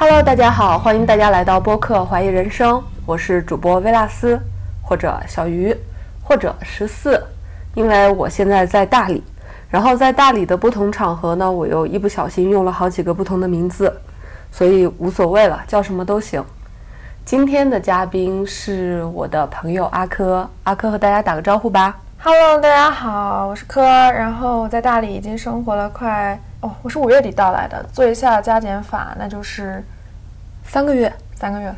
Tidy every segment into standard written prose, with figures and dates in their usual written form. Hello， 大家好，欢迎大家来到播客怀疑人生，我是主播薇拉斯，或者小鱼，或者14，因为我现在在大理，然后在大理的不同场合呢，我又一不小心用了好几个不同的名字，所以无所谓了，叫什么都行。今天的嘉宾是我的朋友阿珂，阿珂和大家打个招呼吧。Hello， 大家好，我是珂，然后我在大理已经生活了我是5月底到来的，做一下加减法，那就是3个月，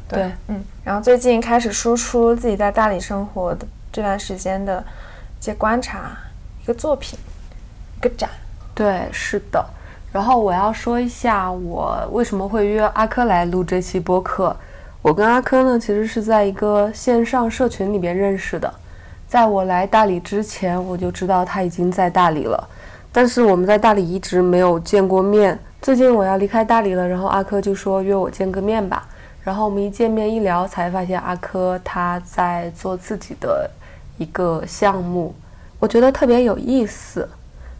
对，嗯，然后最近开始输出自己在大理生活的这段时间的一些观察，一个作品，一个展，对，是的。然后我要说一下我为什么会约阿珂来录这期播客。我跟阿珂呢，其实是在一个线上社群里边认识的。在我来大理之前，我就知道他已经在大理了，但是我们在大理一直没有见过面。最近我要离开大理了，然后阿珂就说约我见个面吧。然后我们一见面一聊，才发现阿珂他在做自己的一个项目，我觉得特别有意思。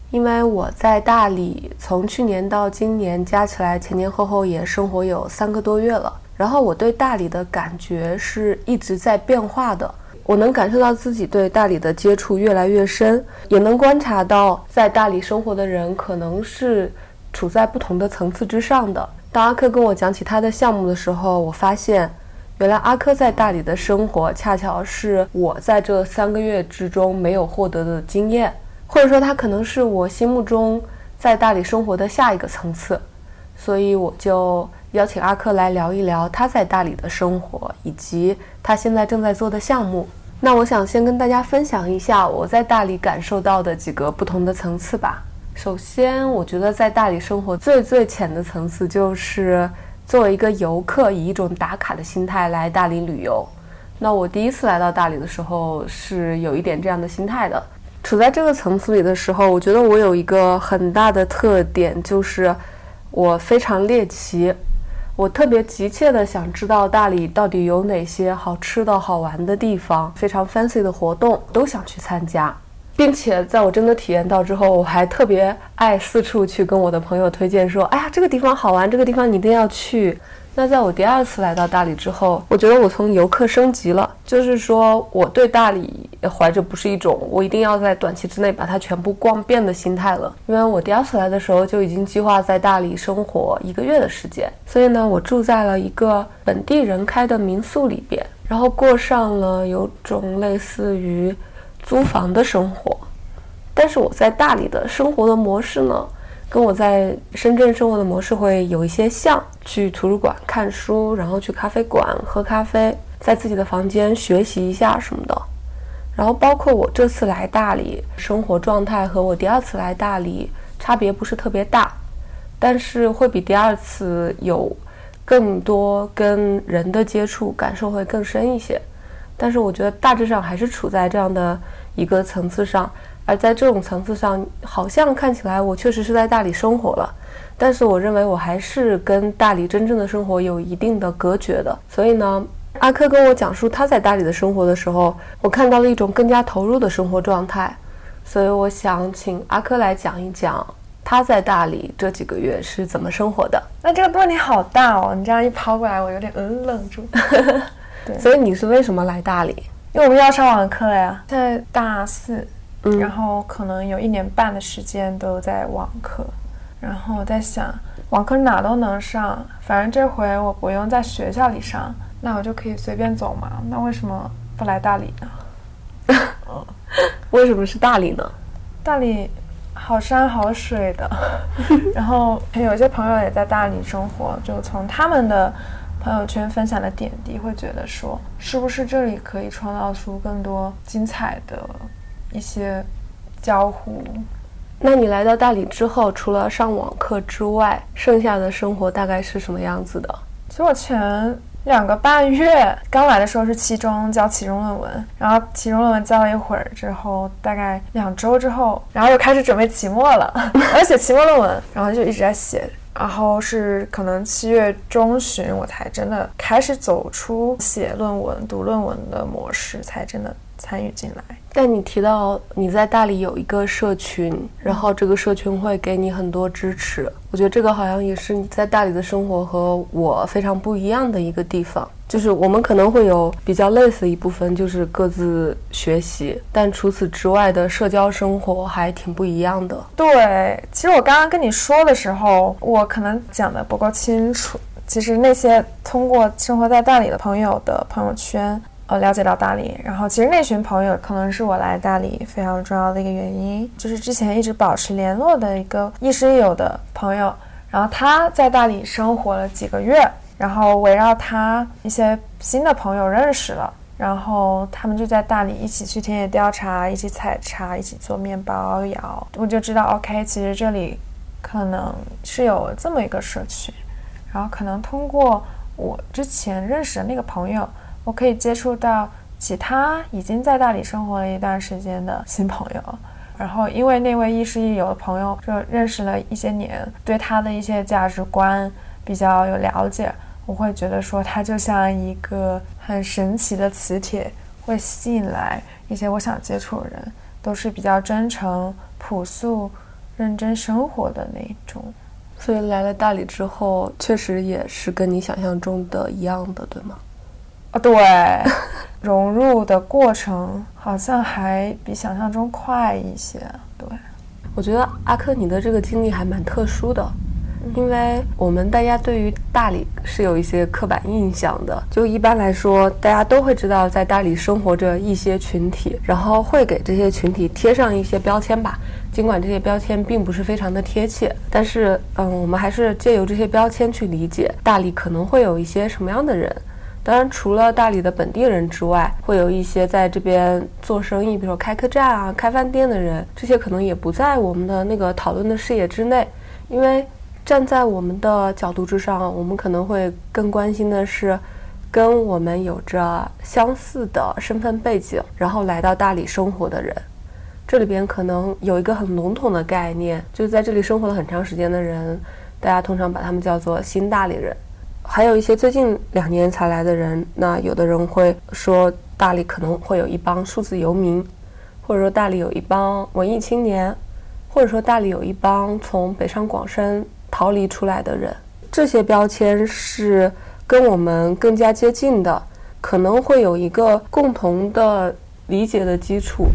因为我在大理从去年到今年加起来前前后后也生活有3个多月了，然后我对大理的感觉是一直在变化的。我能感受到自己对大理的接触越来越深，也能观察到在大理生活的人可能是处在不同的层次之上的。当阿珂跟我讲起他的项目的时候，我发现原来阿珂在大理的生活恰巧是我在这3个月之中没有获得的经验，或者说他可能是我心目中在大理生活的下一个层次。所以我就邀请阿珂来聊一聊他在大理的生活，以及他现在正在做的项目。那我想先跟大家分享一下我在大理感受到的几个不同的层次吧。首先，我觉得在大理生活最最浅的层次就是作为一个游客，以一种打卡的心态来大理旅游。那我第一次来到大理的时候是有一点这样的心态的。处在这个层次里的时候，我觉得我有一个很大的特点，就是我非常猎奇，我特别急切的想知道大理到底有哪些好吃的好玩的地方，非常 fancy 的活动都想去参加，并且在我真的体验到之后，我还特别爱四处去跟我的朋友推荐说，哎呀，这个地方好玩，这个地方你一定要去。那在我第二次来到大理之后，我觉得我从游客升级了，就是说我对大理怀着不是一种我一定要在短期之内把它全部逛遍的心态了。因为我第二次来的时候就已经计划在大理生活1个月的时间，所以呢，我住在了一个本地人开的民宿里边，然后过上了有种类似于租房的生活。但是我在大理的生活的模式呢，跟我在深圳生活的模式会有一些像，去图书馆看书，然后去咖啡馆喝咖啡，在自己的房间学习一下什么的。然后包括我这次来大理，生活状态和我第二次来大理差别不是特别大，但是会比第二次有更多跟人的接触，感受会更深一些。但是我觉得大致上还是处在这样的一个层次上，而在这种层次上，好像看起来我确实是在大理生活了，但是我认为我还是跟大理真正的生活有一定的隔绝的。所以呢，阿珂跟我讲述他在大理的生活的时候，我看到了一种更加投入的生活状态。所以我想请阿珂来讲一讲他在大理这几个月是怎么生活的。那这个问题好大哦，你这样一抛过来，我有点愣住。所以你是为什么来大理？因为我要上网课了呀，现在大4，然后可能有1年半的时间都在网课。然后我在想，网课哪都能上，反正这回我不用在学校里上，那我就可以随便走嘛，那为什么不来大理呢？为什么是大理呢？大理好山好水的，然后有些朋友也在大理生活，就从他们的朋友圈分享的点滴，会觉得说是不是这里可以创造出更多精彩的一些交互。那你来到大理之后，除了上网课之外，剩下的生活大概是什么样子的？其实我前2个半月刚来的时候是期中交期中论文，然后期中论文交了一会儿之后，大概2周之后，然后又开始准备期末了，我要写期末论文，然后就一直在写。然后是可能7月中旬我才真的开始走出写论文读论文的模式，才真的参与进来。但你提到你在大理有一个社群，然后这个社群会给你很多支持，我觉得这个好像也是你在大理的生活和我非常不一样的一个地方。就是我们可能会有比较类似一部分，就是各自学习，但除此之外的社交生活还挺不一样的。对，其实我刚刚跟你说的时候，我可能讲的不够清楚。其实那些通过生活在大理的朋友的朋友圈了解到大理，然后其实那群朋友可能是我来大理非常重要的一个原因，就是之前一直保持联络的一个亦师亦友的朋友，然后他在大理生活了几个月，然后围绕他一些新的朋友认识了，然后他们就在大理一起去田野调查，一起采茶，一起做面包窑。我就知道 OK， 其实这里可能是有这么一个社区，然后可能通过我之前认识的那个朋友，我可以接触到其他已经在大理生活了一段时间的新朋友，然后因为那位亦师亦友的朋友就认识了一些年，对他的一些价值观比较有了解，我会觉得说他就像一个很神奇的磁铁，会吸引来一些我想接触的人，都是比较真诚、朴素、认真生活的那种。所以来了大理之后，确实也是跟你想象中的一样的，对吗？啊，对，融入的过程好像还比想象中快一些。对，我觉得阿珂你的这个经历还蛮特殊的，因为我们大家对于大理是有一些刻板印象的，就一般来说大家都会知道在大理生活着一些群体，然后会给这些群体贴上一些标签吧，尽管这些标签并不是非常的贴切，但是我们还是借由这些标签去理解大理可能会有一些什么样的人。当然除了大理的本地人之外，会有一些在这边做生意，比如说开客栈啊、开饭店的人，这些可能也不在我们的那个讨论的视野之内。因为站在我们的角度之上，我们可能会更关心的是跟我们有着相似的身份背景然后来到大理生活的人。这里边可能有一个很笼统的概念，就是在这里生活了很长时间的人，大家通常把他们叫做新大理人。还有一些最近2年才来的人，那有的人会说大理可能会有一帮数字游民，或者说大理有一帮文艺青年，或者说大理有一帮从北上广深逃离出来的人。这些标签是跟我们更加接近的，可能会有一个共同的理解的基础，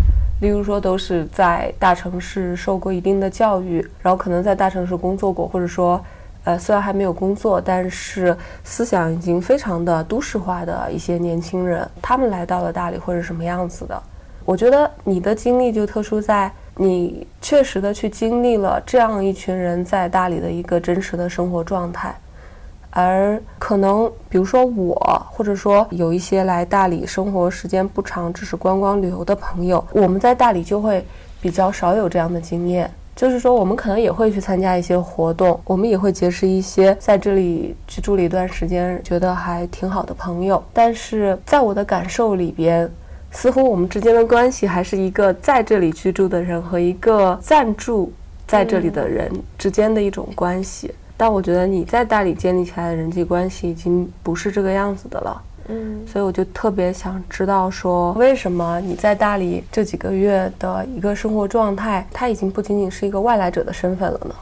例如说都是在大城市受过一定的教育，然后可能在大城市工作过，或者说虽然还没有工作，但是思想已经非常的都市化的一些年轻人，他们来到了大理会是什么样子的。我觉得你的经历就特殊在你确实的去经历了这样一群人在大理的一个真实的生活状态。而可能比如说我，或者说有一些来大理生活时间不长只是观光旅游的朋友，我们在大理就会比较少有这样的经验。就是说我们可能也会去参加一些活动，我们也会结识一些在这里居住了一段时间觉得还挺好的朋友，但是在我的感受里边，似乎我们之间的关系还是一个在这里居住的人和一个暂住在这里的人之间的一种关系。但我觉得你在大理建立起来的人际关系已经不是这个样子的了。所以我就特别想知道说，为什么你在大理这几个月的一个生活状态，它已经不仅仅是一个外来者的身份了呢？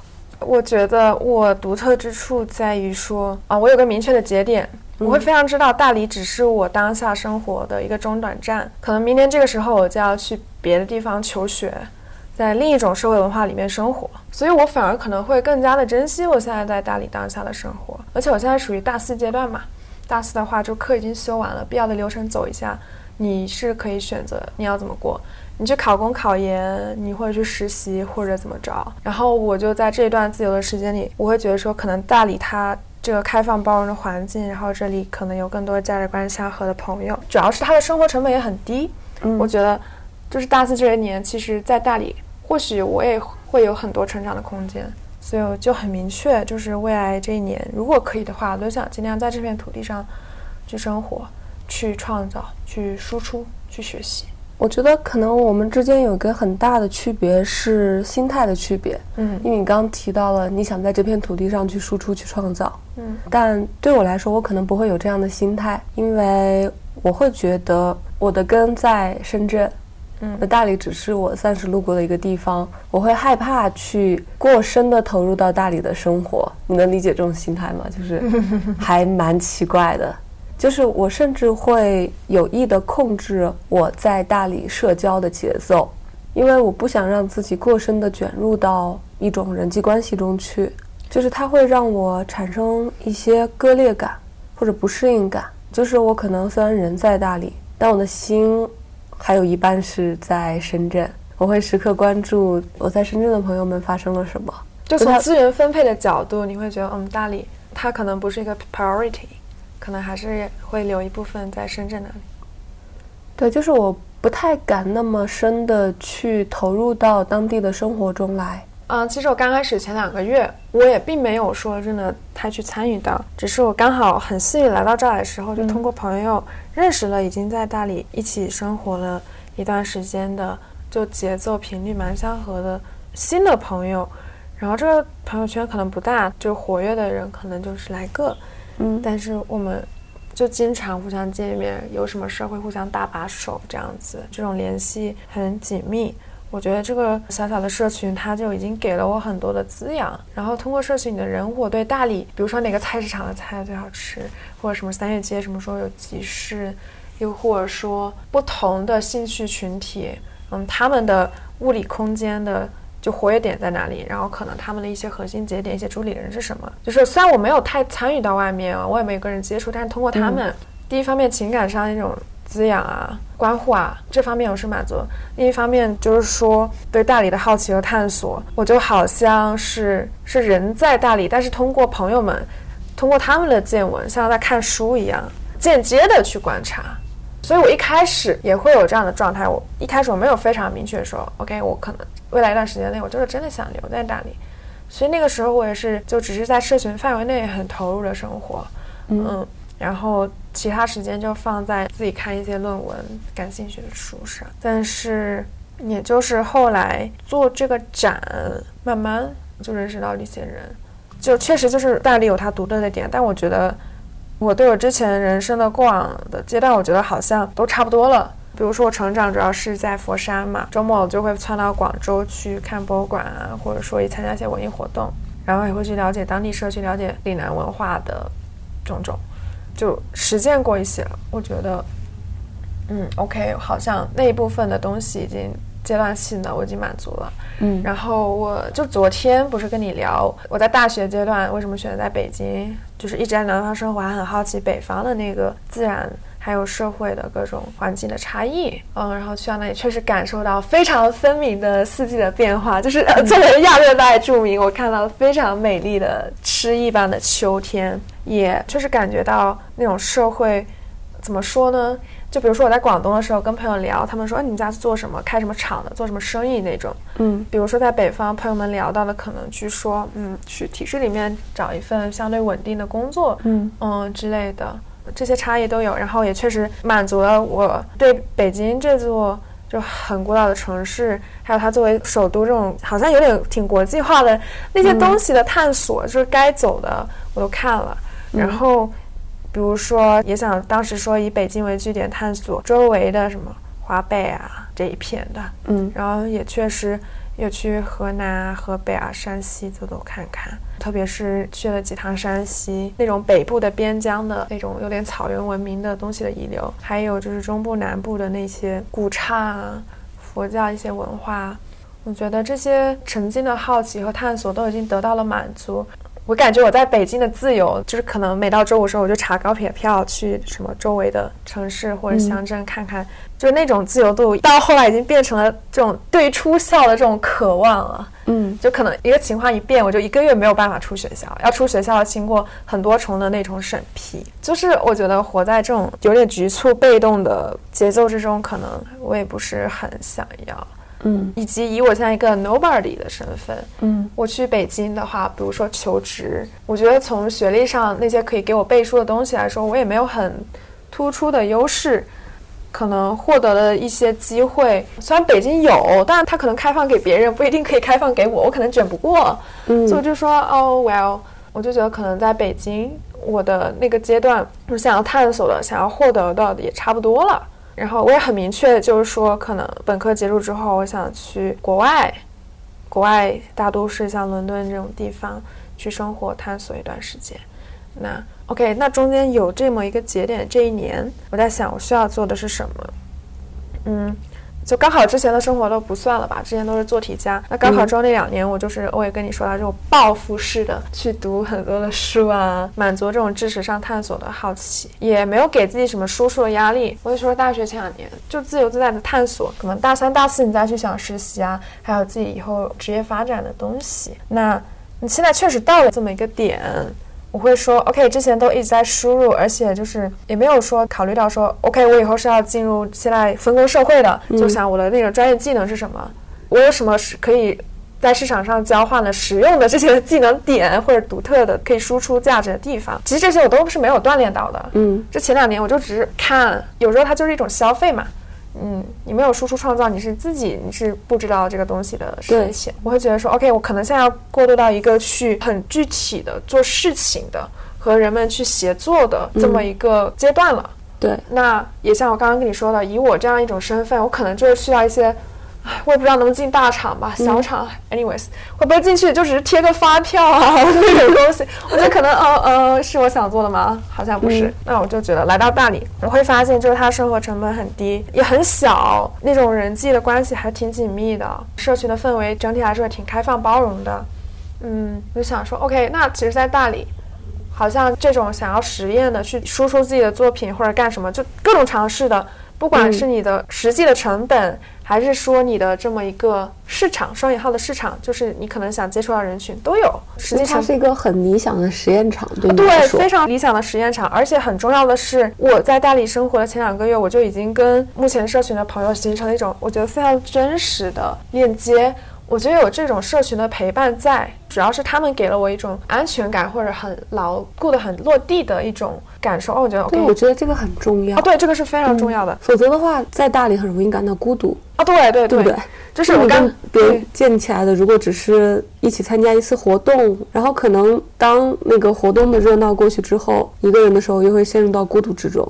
我觉得我独特之处在于说我有个明确的节点，我会非常知道大理只是我当下生活的一个中转站，可能明天这个时候我就要去别的地方求学，在另一种社会文化里面生活，所以我反而可能会更加的珍惜我现在在大理当下的生活。而且我现在属于大4阶段嘛，大4的话就课已经修完了，必要的流程走一下，你是可以选择你要怎么过，你去考公考研，你或者去实习或者怎么着。然后我就在这一段自由的时间里，我会觉得说可能大理它这个开放包容的环境，然后这里可能有更多价值观相合的朋友，主要是它的生活成本也很低。我觉得就是大4这一年，其实在大理或许我也会有很多成长的空间，所以我就很明确，就是未来这一年如果可以的话，我都想尽量在这片土地上去生活、去创造、去输出、去学习。我觉得可能我们之间有一个很大的区别是心态的区别。因为你刚提到了你想在这片土地上去输出、去创造，但对我来说我可能不会有这样的心态，因为我会觉得我的根在深圳，那大理只是我暂时路过的一个地方，我会害怕去过深的投入到大理的生活。你能理解这种心态吗？就是还蛮奇怪的。就是我甚至会有意的控制我在大理社交的节奏，因为我不想让自己过深的卷入到一种人际关系中去，就是它会让我产生一些割裂感或者不适应感。就是我可能虽然人在大理，但我的心还有一半是在深圳，我会时刻关注我在深圳的朋友们发生了什么。就从资源分配的角度，你会觉得大理它可能不是一个 priority， 可能还是会留一部分在深圳那里。对，就是我不太敢那么深的去投入到当地的生活中来。其实我刚开始前2个月我也并没有说真的太去参与到，只是我刚好很幸运来到这儿的时候，就通过朋友认识了已经在大理一起生活了一段时间的，就节奏频率蛮相合的新的朋友。然后这个朋友圈可能不大，就活跃的人可能就10来个，但是我们就经常互相见面，有什么事会互相搭把手，这样子这种联系很紧密。我觉得这个小小的社群它就已经给了我很多的滋养，然后通过社群里的人，我对大理比如说哪个菜市场的菜最好吃，或者什么3月街什么时候有集市，又或者说不同的兴趣群体他们的物理空间的就活跃点在哪里，然后可能他们的一些核心节点，一些主理人是什么。就是虽然我没有太参与到外面我也没有跟人接触，但是通过他们第一方面情感上那种滋养啊关护啊这方面我是满足，另一方面就是说对大理的好奇和探索。我就好像是人在大理，但是通过朋友们通过他们的见闻，像在看书一样间接的去观察。所以我一开始也会有这样的状态，我一开始我没有非常明确说 OK 我可能未来一段时间内我就是真的想留在大理，所以那个时候我也是就只是在社群范围内很投入的生活，然后其他时间就放在自己看一些论文感兴趣的书上。但是也就是后来做这个展，慢慢就认识到了一些人，就确实就是大理有它独特的点，但我觉得我对我之前人生的过往的阶段我觉得好像都差不多了。比如说我成长主要是在佛山嘛，周末我就会窜到广州去看博物馆啊，或者说也参加一些文艺活动，然后也会去了解当地社区，了解岭南文化的种种，就实践过一些。我觉得OK 好像那一部分的东西已经阶段性的我已经满足了。然后我就昨天不是跟你聊我在大学阶段为什么选择在北京，就是一直在南方生活，还很好奇北方的那个自然还有社会的各种环境的差异，然后去到那里确实感受到非常分明的四季的变化。就是作为亚热带著名，我看到非常美丽的诗一般的秋天，也确实感觉到那种社会怎么说呢，就比如说我在广东的时候跟朋友聊，他们说，你们家是做什么开什么厂的，做什么生意那种。比如说在北方朋友们聊到的可能去说去体制里面找一份相对稳定的工作之类的，这些差异都有。然后也确实满足了我对北京这座就很古老的城市，还有它作为首都这种好像有点挺国际化的那些东西的探索，就是该走的我都看了。然后比如说也想当时说以北京为据点探索周围的什么华北啊这一片的，然后也确实又去河南河北啊山西走走看看，特别是去了几趟山西那种北部的边疆的那种有点草原文明的东西的遗留，还有就是中部南部的那些古刹啊佛教一些文化。我觉得这些曾经的好奇和探索都已经得到了满足。我感觉我在北京的自由就是可能每到周五时候我就查高铁票去什么周围的城市或者乡镇看看，就是那种自由度到后来已经变成了这种对出校的这种渴望了。就可能一个情况一变我就1个月没有办法出学校，要出学校要经过很多重的那种审批。就是我觉得活在这种有点局促被动的节奏之中，可能我也不是很想要。以及以我现在一个 nobody 的身份，我去北京的话，比如说求职，我觉得从学历上那些可以给我背书的东西来说，我也没有很突出的优势，可能获得了一些机会。虽然北京有，但是它可能开放给别人，不一定可以开放给我，我可能卷不过。所以我就说，我就觉得可能在北京，我的那个阶段，我想要探索的、想要获得的也差不多了。然后我也很明确，就是说，可能本科结束之后，我想去国外，国外大都市像伦敦这种地方去生活探索一段时间。那 OK， 那中间有这么一个节点，这一年我在想我需要做的是什么？就高考之前的生活都不算了吧，之前都是做题家。那高考之后那2年，我就是我也跟你说了，这种报复式的去读很多的书啊，满足这种知识上探索的好奇，也没有给自己什么输出的压力。我就说大学前2年就自由自在的探索，可能大3、大4你再去想实习啊，还有自己以后职业发展的东西。那你现在确实到了这么一个点。我会说 OK， 之前都一直在输入，而且就是也没有说考虑到说 OK， 我以后是要进入现在分工社会的，就想我的那个专业技能是什么，我有什么可以在市场上交换的实用的这些技能点，或者独特的可以输出价值的地方，其实这些我都是没有锻炼到的。这前2年我就只是看，有时候它就是一种消费嘛。你没有输出创造，你是不知道这个东西的事情。我会觉得说 OK， 我可能现在要过渡到一个去很具体的做事情的和人们去协作的这么一个阶段了。对，那也像我刚刚跟你说的，以我这样一种身份，我可能就是需要一些，我也不知道能进大厂吧，小厂 anyways 会不会进去就只是贴个发票啊那种东西。我觉得可能是我想做的吗？好像不是。那我就觉得来到大理，我会发现就是它生活成本很低，也很小，那种人际的关系还挺紧密的，社群的氛围整体来说挺开放包容的。我就想说 OK， 那其实在大理好像这种想要实验的去输出自己的作品或者干什么，就各种尝试的，不管是你的实际的成本，还是说你的这么一个市场，双引号的市场，就是你可能想接触到人群都有。实际上它是一个很理想的实验场，对你来说，对，非常理想的实验场。而且很重要的是，我在大理生活的前2个月，我就已经跟目前社群的朋友形成了一种我觉得非常真实的链接。我觉得有这种社群的陪伴在，主要是他们给了我一种安全感，或者很牢固的、很落地的一种感受。我觉得 OK， 我觉得这个很重要。对，这个是非常重要的。否则的话，在大理很容易感到孤独。对，就是我跟别人建起来的，如果只是一起参加一次活动，然后可能当那个活动的热闹过去之后，一个人的时候又会陷入到孤独之中。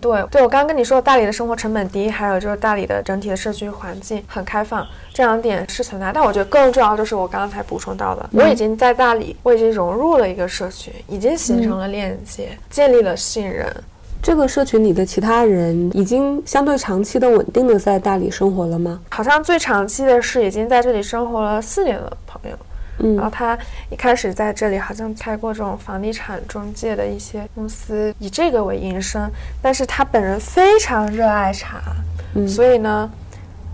对，我刚刚跟你说大理的生活成本低，还有就是大理的整体的社区环境很开放，这2点是存在。但我觉得更重要就是我刚才补充到的，我已经在大理，我已经融入了一个社群，已经形成了链接，建立了信任。这个社群里的其他人已经相对长期的稳定的在大理生活了吗？好像最长期的是已经在这里生活了4年的朋友。然后他一开始在这里好像开过这种房地产中介的一些公司，以这个为营生，但是他本人非常热爱茶，所以呢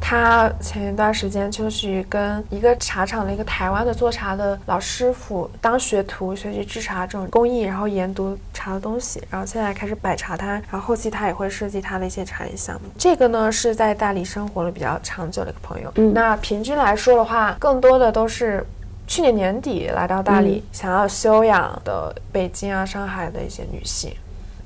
他前一段时间就去跟一个茶厂的一个台湾的做茶的老师傅当学徒，学习制茶这种工艺，然后研读茶的东西，然后现在开始摆茶摊，然后后期他也会设计他的一些茶叶项目。这个呢是在大理生活了比较长久的一个朋友。那平均来说的话，更多的都是去年年底来到大理想要休养的北京啊、上海的一些女性，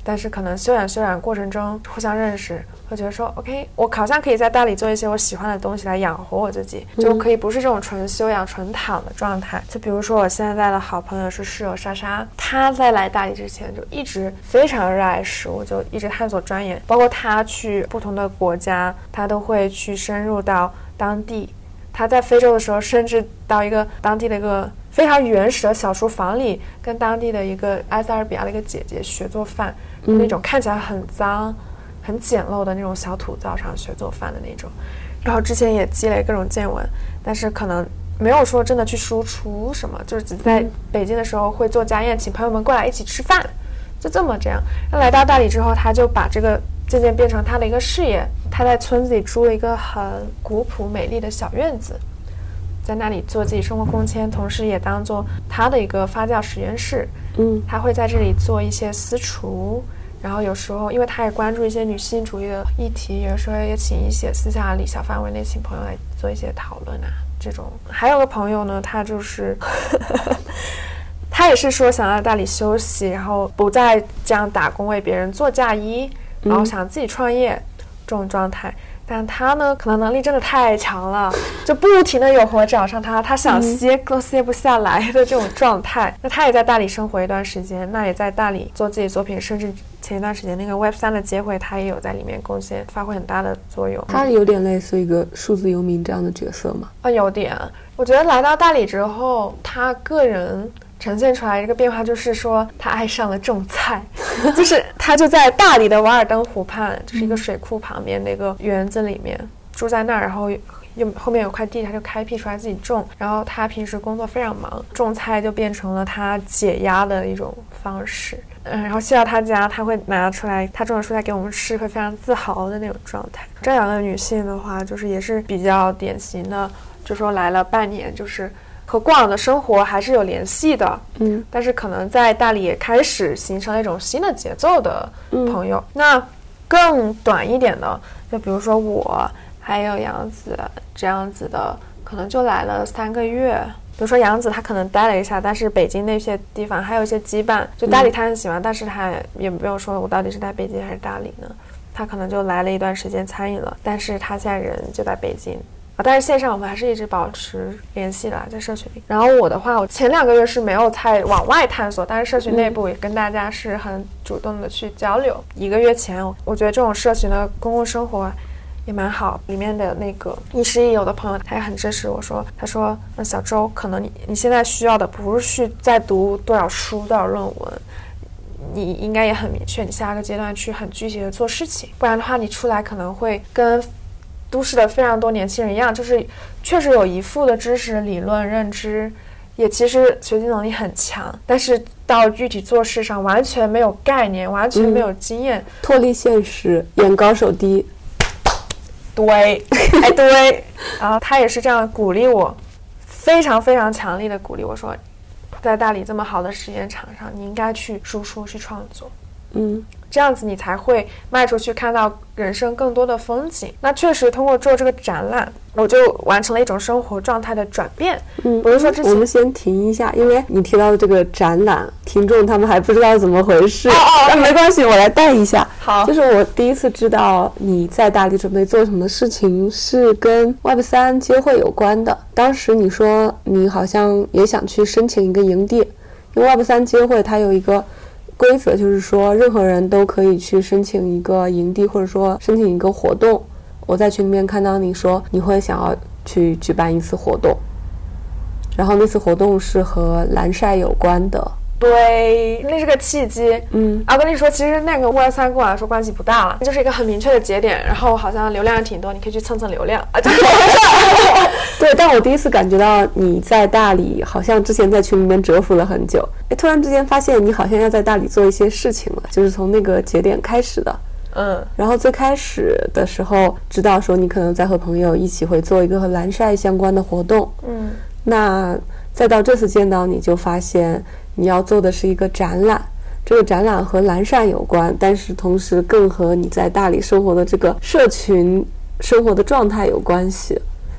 但是可能休养过程中互相认识，会觉得说 OK， 我好像可以在大理做一些我喜欢的东西来养活我自己，就可以不是这种纯休养纯躺的状态。就比如说我现在的好朋友是室友莎莎，她在来大理之前就一直非常热爱食物，就一直探索钻研，包括她去不同的国家，她都会去深入到当地。他在非洲的时候，甚至到一个当地的一个非常原始的小厨房里，跟当地的一个埃塞俄比亚的一个姐姐学做饭，那种看起来很脏很简陋的那种小土灶上学做饭的那种。然后之前也积累各种见闻，但是可能没有说真的去输出什么，就是只在北京的时候会做家宴，请朋友们过来一起吃饭，就这么这样。来到大理之后，他就把这个渐渐变成他的一个事业。他在村子里租了一个很古朴美丽的小院子，在那里做自己生活空间，同时也当做他的一个发酵实验室。他会在这里做一些私厨，然后有时候因为他也关注一些女性主义的议题，有时候也请一些私下里小范围内请朋友来做一些讨论啊这种。还有个朋友呢，他就是他也是说想在大理休息，然后不再这样打工为别人做嫁衣，然后想自己创业这种状态。但他呢可能能力真的太强了，就不停的有活找上他，他想歇都歇不下来的这种状态。那他也在大理生活一段时间，那也在大理做自己作品，甚至前一段时间那个 Web3 的接轨，它也有在里面贡献，发挥很大的作用。它有点类似一个数字游民这样的角色吗？啊，有点。我觉得来到大理之后，他个人呈现出来这个变化，就是说他爱上了种菜，就是他就在大理的瓦尔登湖畔，就是一个水库旁边的一个园子里面住在那儿，然后又后面有块地，他就开辟出来自己种。然后他平时工作非常忙，种菜就变成了他解压的一种方式。然后去到他家，他会拿出来他种的蔬菜给我们吃，会非常自豪的那种状态。这两个女性的话，就是也是比较典型的，就说来了半年，就是和过往的生活还是有联系的，嗯，但是可能在大理也开始形成了一种新的节奏的朋友。那更短一点的，就比如说我还有杨子这样子的，可能就来了3个月。比如说杨子他可能待了一下，但是北京那些地方还有一些羁绊，就大理他很喜欢，但是他也没有说我到底是在北京还是大理呢，他可能就来了一段时间参与了，但是他现在人就在北京啊，但是线上我们还是一直保持联系啦，在社群里。然后我的话，我前2个月是没有太往外探索，但是社群内部也跟大家是很主动的去交流。1个月前，我觉得这种社群的公共生活也蛮好，里面的那个亦师亦友的朋友，他也很支持我说，他说：“那小周，可能你现在需要的不是去再读多少书、多少论文。”你应该也很明确，你下个阶段去很具体的做事情，不然的话，你出来可能会跟都市的非常多年轻人一样，就是确实有一副的知识理论认知，也其实学习能力很强，但是到具体做事上完全没有概念，完全没有经验，脱离现实，眼高手低。对，哎对，然后他也是这样鼓励我，非常非常强力的鼓励我说，在大理这么好的实验场上，你应该去输出去创作，嗯，这样子你才会迈出去，看到人生更多的风景。那确实通过做这个展览，我就完成了一种生活状态的转变。嗯，不是说之前我们先停一下，因为你提到的这个展览，听众他们还不知道怎么回事。但没关系，我来带一下。好，就是我第一次知道你在大理准备做什么事情是跟 Web3 接会有关的。当时你说你好像也想去申请一个营地，因为 Web3 接会它有一个规则，就是说任何人都可以去申请一个营地，或者说申请一个活动。我在群里面看到你说你会想要去举办一次活动，然后那次活动是和蓝晒有关的。对，那是个契机。嗯，啊，跟你说，其实那个 Web3 跟我来说关系不大了，就是一个很明确的节点，然后好像流量挺多，你可以去蹭蹭流量啊，就是对，但我第一次感觉到你在大理，好像之前在群里面蛰伏了很久，突然之间发现你好像要在大理做一些事情了，就是从那个节点开始的。嗯，然后最开始的时候知道说你可能在和朋友一起会做一个和蓝晒相关的活动。嗯，那再到这次见到你，就发现你要做的是一个展览，这个展览和蓝晒有关，但是同时更和你在大理生活的这个社群生活的状态有关系。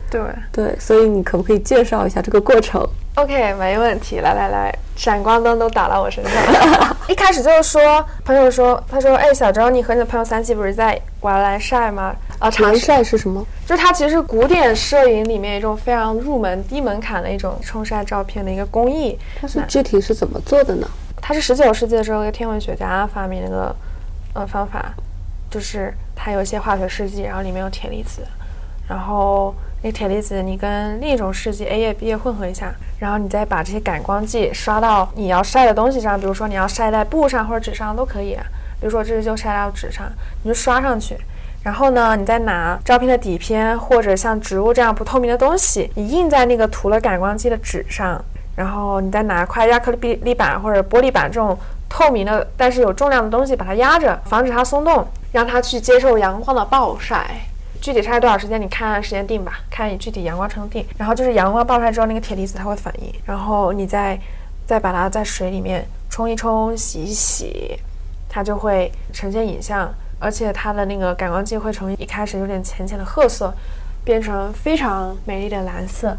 对对，所以你可不可以介绍一下这个过程？ OK， 没问题。来，闪光灯都打到我身上了。一开始就是说，朋友说，他说，哎，小周，你和你的朋友3期不是在玩蓝晒吗？啊，蓝晒是什么？就是它其实是古典摄影里面一种非常入门、低门槛的一种冲晒照片的一个工艺。它是具体是怎么做的呢？它是19世纪的时候一个天文学家发明那个方法，就是它有一些化学试剂，然后里面有铁离子，然后那铁离子你跟另一种试剂 A 液 B 液混合一下，然后你再把这些感光剂刷到你要晒的东西上，比如说你要晒在布上或者纸上都可以啊，比如说这就晒到纸上，你就刷上去，然后呢你再拿照片的底片或者像植物这样不透明的东西，你印在那个涂了感光剂的纸上，然后你再拿块亚克力板或者玻璃板这种透明的但是有重量的东西把它压着，防止它松动，让它去接受阳光的暴晒。具体晒多少时间你看时间定吧，看你具体阳光程度定，然后就是阳光暴晒之后那个铁离子它会反应，然后你再把它在水里面冲一冲洗一洗，它就会呈现影像，而且它的那个感光剂会从一开始有点浅浅的褐色变成非常美丽的蓝色，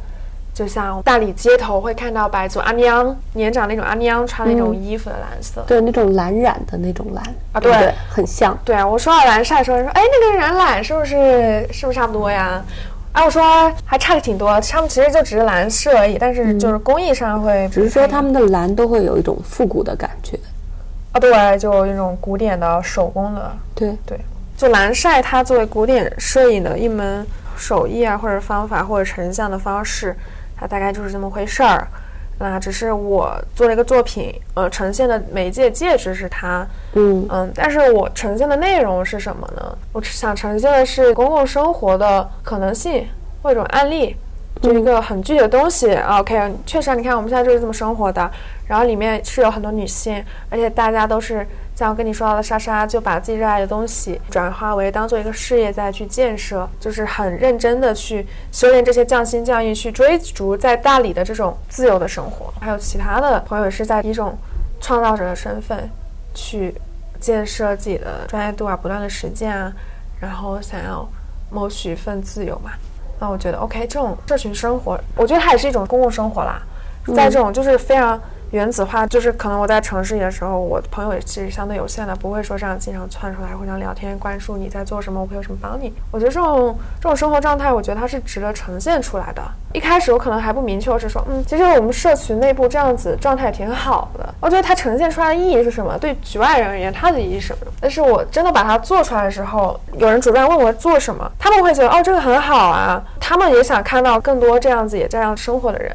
就像大理街头会看到白族阿娘年长那种阿娘穿那种衣服的蓝色，对，那种蓝染的那种蓝啊，对，很像。对啊，我说到蓝晒的时候，说哎那个染染是不是差不多呀？啊，我说还差的挺多，他们其实就只是蓝色而已，但是就是工艺上会，只是说他们的蓝都会有一种复古的感觉。啊，对，就那种古典的手工的，对对，就蓝晒它作为古典摄影的一门手艺啊，或者方法，或者成像的方式，它大概就是这么回事儿。那只是我做了一个作品，呈现的媒介介质是它，但是我呈现的内容是什么呢？我想呈现的是公共生活的可能性或者案例，就一个很具体的东西。OK， 确实，你看我们现在就是这么生活的，然后里面是有很多女性，而且大家都是像我跟你说到的莎莎，就把自己热爱的东西转化为当做一个事业再去建设，就是很认真的去修炼这些匠心匠艺，去追逐在大理的这种自由的生活。还有其他的朋友是在一种创造者的身份去建设自己的专业度啊，不断的实践啊，然后想要谋取一份自由嘛。那我觉得 OK， 这种社群生活，我觉得它也是一种公共生活啦，在这种就是非常原子化，就是可能我在城市里的时候，我朋友也其实相对有限的，不会说这样经常窜出来互相聊天，关注你在做什么，我会有什么帮你。我觉得这种生活状态，我觉得它是值得呈现出来的。一开始我可能还不明确，我只说其实我们社群内部这样子状态挺好的。我觉得它呈现出来的意义是什么？对局外人而言，它的意义是什么？但是我真的把它做出来的时候，有人主动问我做什么，他们会觉得哦，这个很好啊，他们也想看到更多这样子也这样生活的人。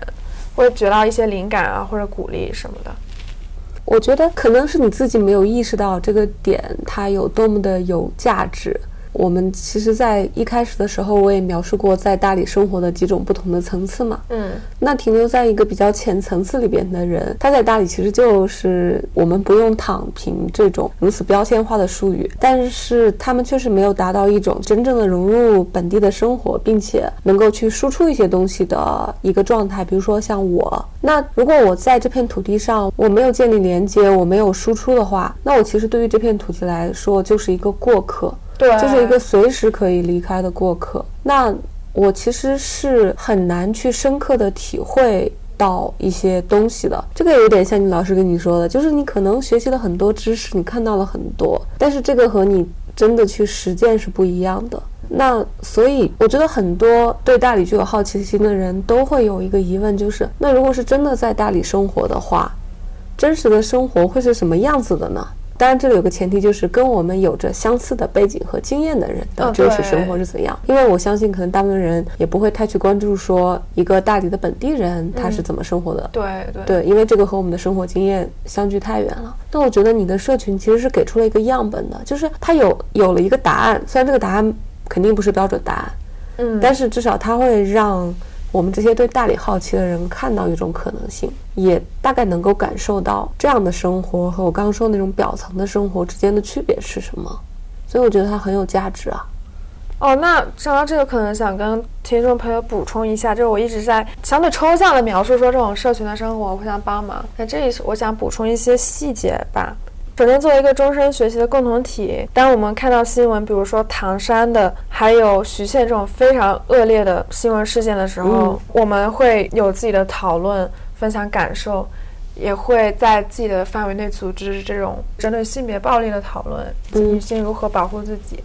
会觉到一些灵感啊，或者鼓励什么的。我觉得可能是你自己没有意识到这个点它有多么的有价值。我们其实在一开始的时候，我也描述过在大理生活的几种不同的层次嘛。那停留在一个比较浅层次里边的人，他在大理其实就是我们不用躺平这种如此标签化的术语，但是他们确实没有达到一种真正的融入本地的生活，并且能够去输出一些东西的一个状态。比如说像我，那如果我在这片土地上我没有建立连接，我没有输出的话，那我其实对于这片土地来说就是一个过客，就是一个随时可以离开的过客。那我其实是很难去深刻的体会到一些东西的。这个有点像你老师跟你说的，就是你可能学习了很多知识，你看到了很多，但是这个和你真的去实践是不一样的。那所以我觉得很多对大理具有好奇心的人都会有一个疑问，就是那如果是真的在大理生活的话，真实的生活会是什么样子的呢？当然这里有个前提，就是跟我们有着相似的背景和经验的人的真实生活是怎样。因为我相信可能大部分人也不会太去关注说一个大理的本地人他是怎么生活的，对，因为这个和我们的生活经验相距太远了。那我觉得你的社群其实是给出了一个样本的，就是它有了一个答案，虽然这个答案肯定不是标准答案，但是至少它会让我们这些对大理好奇的人看到一种可能性，也大概能够感受到这样的生活和我刚刚说的那种表层的生活之间的区别是什么，所以我觉得它很有价值啊。那讲到这个，可能想跟听众朋友补充一下，就是我一直在相对抽象的描述说这种社群的生活互相帮忙，那这里我想补充一些细节吧。首先，作为一个终身学习的共同体，当我们看到新闻，比如说唐山的，还有徐县这种非常恶劣的新闻事件的时候，我们会有自己的讨论，分享感受，也会在自己的范围内组织这种针对性别暴力的讨论，女性如何保护自己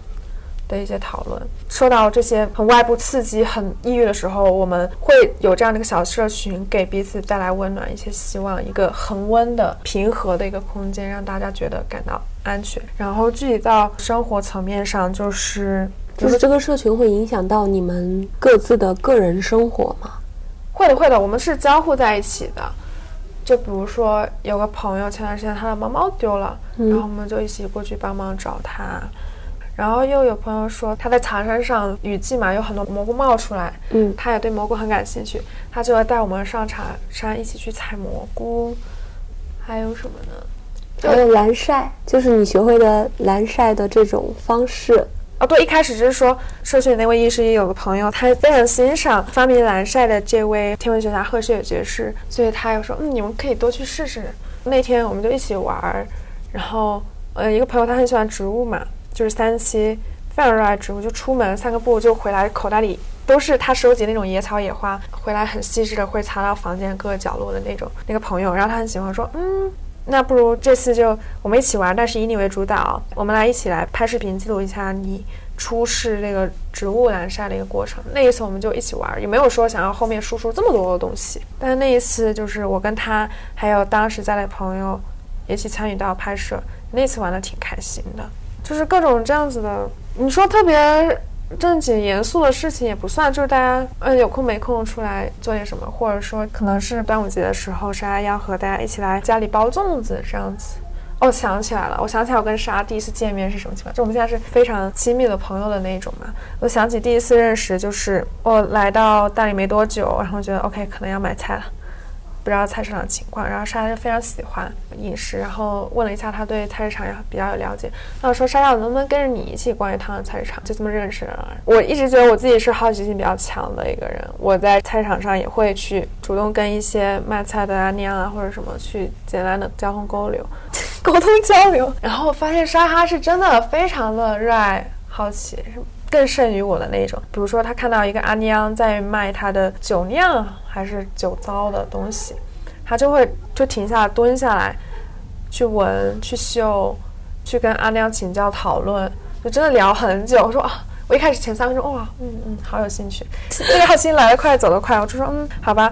的一些讨论。受到这些很外部刺激、很抑郁的时候，我们会有这样的一个小社群，给彼此带来温暖、一些希望，一个恒温的、平和的一个空间，让大家觉得感到安全。然后具体到生活层面上，就是这个社群会影响到你们各自的个人生活吗？会的，我们是交互在一起的。就比如说有个朋友前段时间他的猫猫丢了，然后我们就一起过去帮忙找他。然后又有朋友说他在茶山上雨季嘛，有很多蘑菇冒出来，他也对蘑菇很感兴趣，他就要带我们上茶山一起去采蘑菇。还有什么呢？还有蓝晒，就是你学会的蓝晒的这种方式。对，一开始就是说社群那位医师也有个朋友，他非常欣赏发明蓝晒的这位天文学家赫胥野爵士，所以他又说你们可以多去试试。那天我们就一起玩，然后一个朋友他很喜欢植物嘛，就是三七非常热爱植物，就出门散个步就回来，口袋里都是他收集那种野草野花，回来很细致的会擦到房间各个角落的那种。那个朋友，然后他很喜欢说那不如这次就我们一起玩，但是以你为主导，我们一起来拍视频记录一下你出示那个植物蓝晒的一个过程。那一次我们就一起玩，也没有说想要后面输出这么多的东西，但是那一次就是我跟他还有当时在的朋友也一起参与到拍摄，那次玩的挺开心的，就是各种这样子的。你说特别正经严肃的事情也不算，就是大家有空没空出来做点什么，或者说可能是端午节的时候，莎要和大家一起来家里包粽子这样子。哦，想起来了，我想起来我跟莎第一次见面是什么情况，就我们现在是非常亲密的朋友的那种嘛。我想起第一次认识，就是我来到大理没多久，然后觉得 OK 可能要买菜了，不知道菜市场情况，然后莎莎就非常喜欢饮食，然后问了一下她对菜市场也比较有了解，那我说莎莎我能不能跟着你一起逛一趟的菜市场，就这么认识了。我一直觉得我自己是好奇心比较强的一个人，我在菜市场上也会去主动跟一些卖菜的阿娘啊或者什么去简单的交通沟通交流，然后发现莎莎是真的非常的热爱好奇，更胜于我的那种。比如说她看到一个阿娘在卖她的酒酿还是酒糟的东西，她就停下蹲下来去闻去嗅去跟阿娘请教讨论，就真的聊很久。我说啊，我一开始前3分钟哇好有兴趣，这个好心来得快走得快，我就说好吧，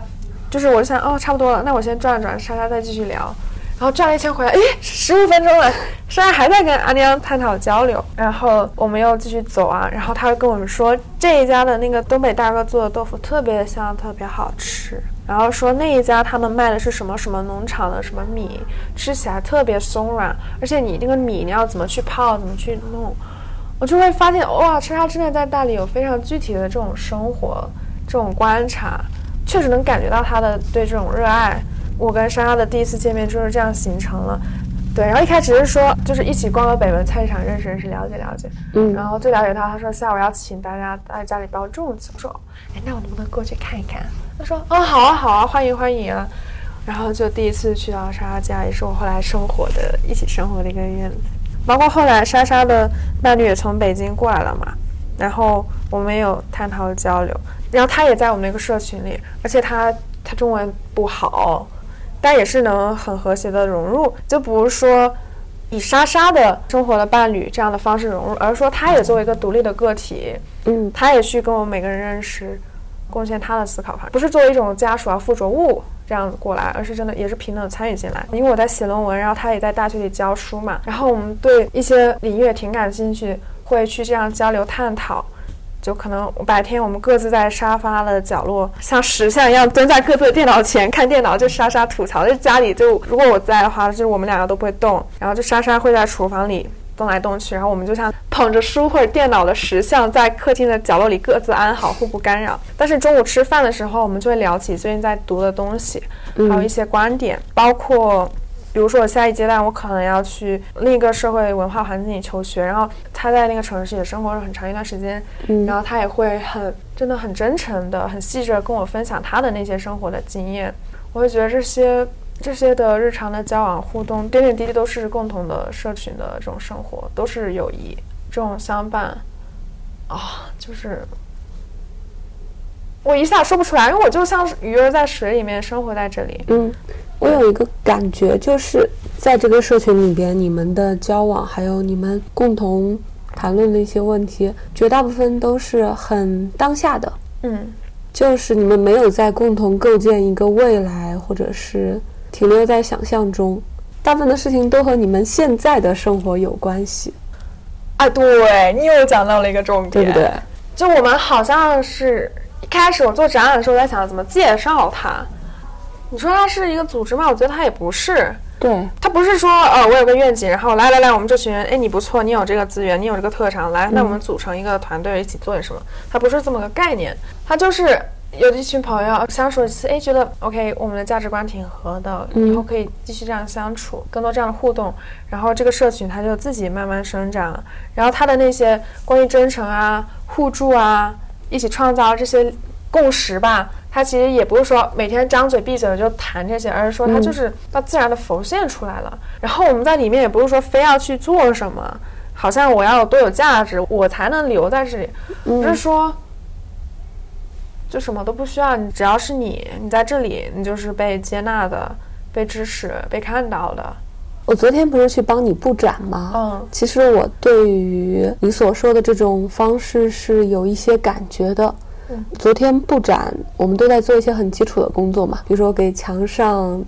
就是我就想差不多了，那我先转转，莎莎再继续聊，然后转了一圈回来，15分钟了，莎莎还在跟阿娘探讨交流。然后我们又继续走啊，然后他会跟我们说这一家的那个东北大哥做的豆腐特别香特别好吃，然后说那一家他们卖的是什么什么农场的什么米，吃起来特别松软，而且你那个米你要怎么去泡怎么去弄。我就会发现哇，莎莎真的在大理有非常具体的这种生活这种观察，确实能感觉到她的对这种热爱。我跟莎莎的第一次见面就是这样形成了，对。然后一开始是说就是一起逛个北门菜市场认识认识了解了解，然后最了解到他说下午要请大家在家里包粽子，我说哎那我能不能过去看一看，他说好啊好啊，欢迎欢迎啊。然后就第一次去到莎莎家，也是我后来一起生活的一个院子。包括后来莎莎的伴侣也从北京过来了嘛，然后我们有探讨交流，然后他也在我们那个社群里，而且他中文不好，但也是能很和谐的融入，就不是说以莎莎的生活的伴侣这样的方式融入，而是说她也作为一个独立的个体，她也去跟我们每个人认识，贡献她的思考法，不是作为一种家属啊附着物这样子过来，而是真的也是平等参与进来。因为我在写论文，然后她也在大学里教书嘛，然后我们对一些领域也挺感兴趣，会去这样交流探讨。就可能白天我们各自在沙发的角落像石像一样蹲在各自的电脑前看电脑，就莎莎吐槽，就家里就如果我在的话就是我们两个都不会动，然后就莎莎会在厨房里动来动去，然后我们就像捧着书或者电脑的石像在客厅的角落里各自安好，互不干扰。但是中午吃饭的时候我们就会聊起最近在读的东西，还有一些观点，包括比如说我下一阶段我可能要去另一个社会文化环境里求学，然后他在那个城市也生活了很长一段时间，然后他也会真的很真诚的很细致地跟我分享他的那些生活的经验。我会觉得这些的日常的交往互动点点滴滴都是共同的社群的这种生活，都是友谊这种相伴就是我一下说不出来，因为我就像鱼儿在水里面生活在这里。我有一个感觉，就是在这个社群里边你们的交往还有你们共同谈论的一些问题绝大部分都是很当下的，就是你们没有在共同构建一个未来或者是停留在想象中，大部分的事情都和你们现在的生活有关系。对，你又讲到了一个重点，对不对？就我们好像是一开始我做展览的时候在想怎么介绍它，你说它是一个组织吗？我觉得它也不是。对，它不是说我有个愿景，然后来我们这群人，哎你不错，你有这个资源，你有这个特长，来那我们组成一个团队一起做点什么，它不是这么个概念。它就是有一群朋友相处一次，觉得 OK 我们的价值观挺合的，以后可以继续这样相处，更多这样的互动，然后这个社群它就自己慢慢生长，然后它的那些关于真诚啊互助啊一起创造这些共识吧，它其实也不是说每天张嘴闭嘴就谈这些，而是说它就是它自然的浮现出来了，然后我们在里面也不是说非要去做什么，好像我要有多有价值我才能留在这里，不是说就什么都不需要，你只要是你在这里你就是被接纳的被支持被看到的。我昨天不是去帮你布展吗？其实我对于你所说的这种方式是有一些感觉的，昨天布展我们都在做一些很基础的工作嘛，比如说给墙上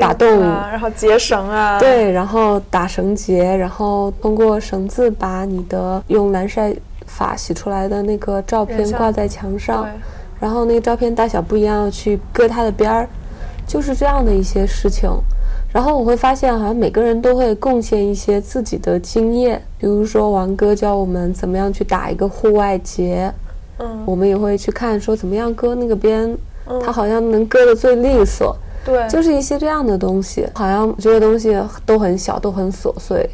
打洞，然后结绳啊，对，然后打绳结，然后通过绳子把你的用蓝晒法洗出来的那个照片挂在墙上，然后那个照片大小不一样去割它的边儿，就是这样的一些事情。然后我会发现好像每个人都会贡献一些自己的经验，比如说王哥教我们怎么样去打一个户外结，我们也会去看说怎么样割那个边，它好像能割得最利索，对，就是一些这样的东西。好像这些东西都很小，都很琐碎，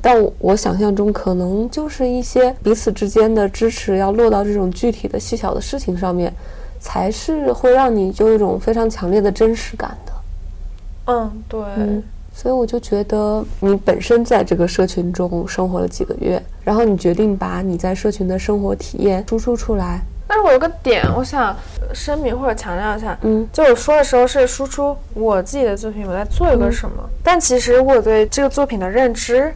但我想象中可能就是一些彼此之间的支持要落到这种具体的细小的事情上面，才是会让你有一种非常强烈的真实感的。对，所以我就觉得你本身在这个社群中生活了几个月，然后你决定把你在社群的生活体验输出出来。但是我有个点我想声明或者强调一下，就我说的时候是输出我自己的作品，我在做一个什么，但其实我对这个作品的认知，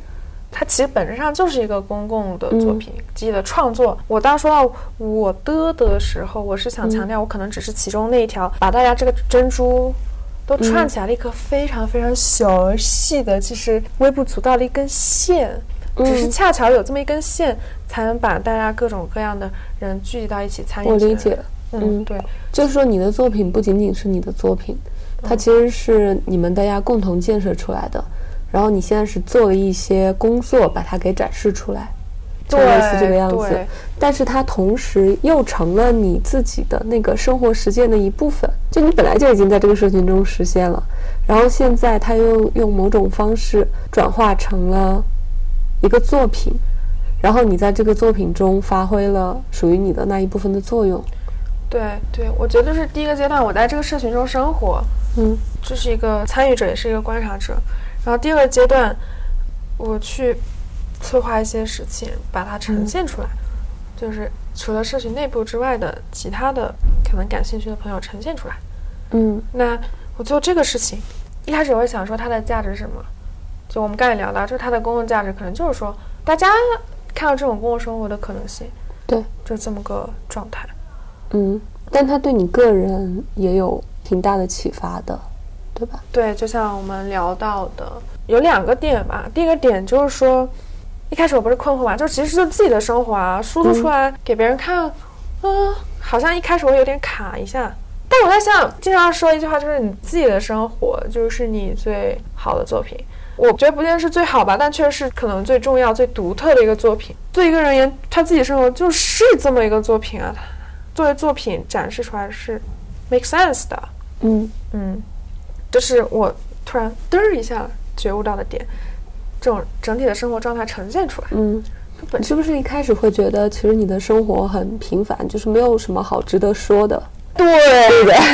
它其实本质上就是一个公共的作品，自己的创作。我当说到我的时候，我是想强调我可能只是其中那一条，把大家这个珍珠都串起来了一颗非常非常小而细的，其实微不足道的一根线，只是恰巧有这么一根线才能把大家各种各样的人聚集到一起参与。我理解，对，就是说你的作品不仅仅是你的作品，它其实是你们大家共同建设出来的，然后你现在是做了一些工作把它给展示出来，就类似这个样子，但是它同时又成了你自己的那个生活实践的一部分，就你本来就已经在这个社群中实现了，然后现在它又用某种方式转化成了一个作品，然后你在这个作品中发挥了属于你的那一部分的作用。对，我觉得是第一个阶段我在这个社群中生活，就是一个参与者也是一个观察者，然后第二个阶段我去策划一些事情把它呈现出来，就是除了社群内部之外的其他的可能感兴趣的朋友呈现出来。那我做这个事情一开始我会想说它的价值是什么，就我们刚才聊到，就是它的公共价值可能就是说大家看到这种公共生活的可能性，对，就这么个状态。但它对你个人也有挺大的启发的，对吧？对，就像我们聊到的有两个点吧。第一个点就是说一开始我不是困惑嘛，就其实是自己的生活啊输出出来给别人看，好像一开始我有点卡一下，但我在想经常说一句话，就是你自己的生活就是你最好的作品。我觉得不见得是最好吧，但确实是可能最重要最独特的一个作品。对一个人而言，他自己生活就是这么一个作品啊，作为作品展示出来是 make sense 的。这是我突然一下觉悟到的点，这种整体的生活状态呈现出来。你是不是一开始会觉得其实你的生活很平凡，就是没有什么好值得说的？对，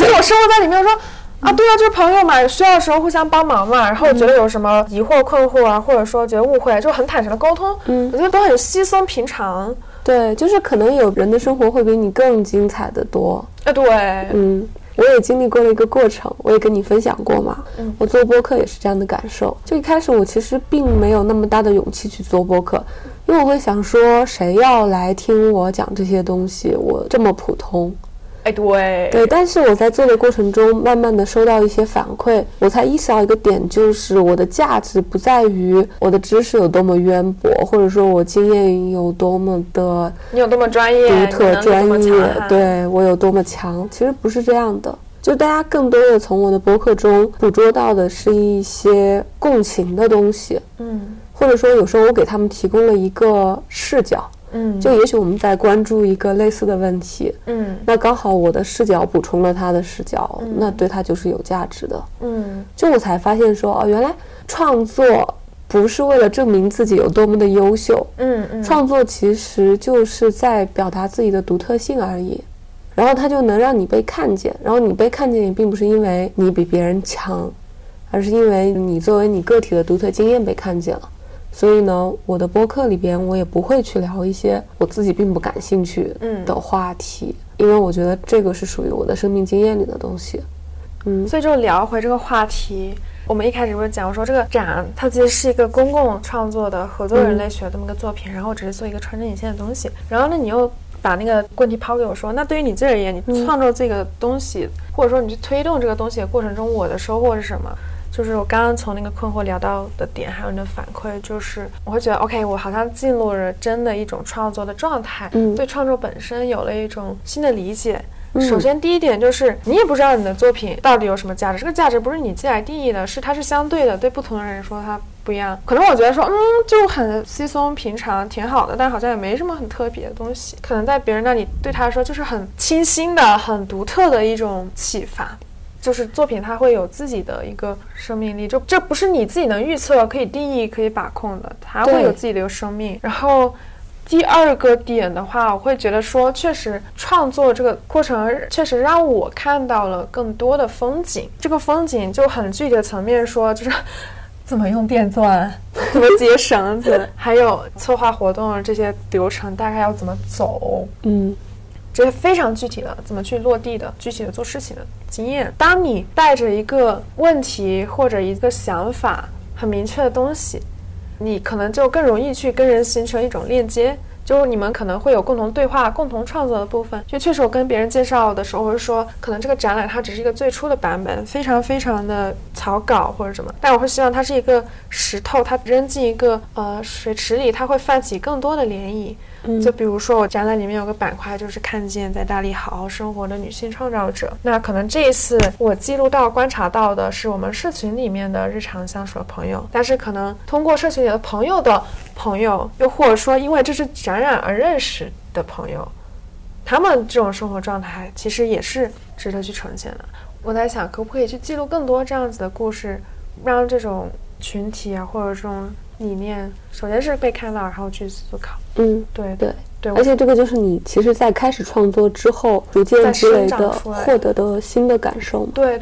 就我生活在里面说啊，对啊，就是朋友嘛，需要的时候互相帮忙嘛。然后我觉得有什么疑惑、困惑啊，或者说觉得误会，就很坦诚的沟通。我觉得都很稀松平常。对，就是可能有人的生活会比你更精彩的多。我也经历过了一个过程，我也跟你分享过嘛。我做播客也是这样的感受。就一开始我其实并没有那么大的勇气去做播客，因为我会想说，谁要来听我讲这些东西？我这么普通。对，但是我在做的过程中慢慢的收到一些反馈，我才意识到一个点，就是我的价值不在于我的知识有多么渊博，或者说我经验有多么的，你有多么专业，独特专业，对，我有多么强，其实不是这样的。就大家更多的从我的博客中捕捉到的是一些共情的东西，或者说有时候我给他们提供了一个视角，就也许我们在关注一个类似的问题，那刚好我的视角补充了他的视角，那对他就是有价值的。就我才发现说，原来创作不是为了证明自己有多么的优秀，创作其实就是在表达自己的独特性而已，然后它就能让你被看见，然后你被看见也并不是因为你比别人强，而是因为你作为你个体的独特经验被看见了。所以呢，我的播客里边我也不会去聊一些我自己并不感兴趣的话题，因为我觉得这个是属于我的生命经验里的东西。所以就聊回这个话题，我们一开始不是讲说这个展它其实是一个公共创作的合作人类学这么一个作品，然后只是做一个穿针引线的东西。然后呢，你又把那个问题抛给我说，那对于你这而言，你创作这个东西，或者说你去推动这个东西的过程中，我的收获是什么？就是我刚刚从那个困惑聊到的点，还有你的反馈，就是我会觉得 OK， 我好像进入了真的一种创作的状态，对创作本身有了一种新的理解。首先第一点就是你也不知道你的作品到底有什么价值，这个价值不是你自己来定义的，是它是相对的，对不同的人说它不一样。可能我觉得说就很稀松平常挺好的，但好像也没什么很特别的东西，可能在别人那里对他来说就是很清新的很独特的一种启发。就是作品它会有自己的一个生命力，就这不是你自己能预测可以定义可以把控的，它会有自己的一个生命。然后第二个点的话，我会觉得说确实创作这个过程确实让我看到了更多的风景，这个风景就很具体的层面说，就是怎么用电钻，怎么结绳子还有策划活动这些流程大概要怎么走，这些非常具体的怎么去落地的具体的做事情的经验。当你带着一个问题或者一个想法很明确的东西，你可能就更容易去跟人形成一种链接，就是你们可能会有共同对话共同创作的部分。就确实我跟别人介绍的时候，我会说可能这个展览它只是一个最初的版本，非常非常的草稿或者什么，但我会希望它是一个石头，它扔进一个水池里，它会泛起更多的涟漪。就比如说我展览里面有个板块就是看见在大理好好生活的女性创造者，那可能这一次我记录到观察到的是我们社群里面的日常相处的朋友，但是可能通过社群里的朋友的朋友，又或者说因为这是展览而认识的朋友，他们这种生活状态其实也是值得去呈现的。我在想可不可以去记录更多这样子的故事，让这种群体啊或者这种理念首先是被看到然后去思考。对，而且这个就是你其实在开始创作之后逐渐积累的获得的新的感受。对，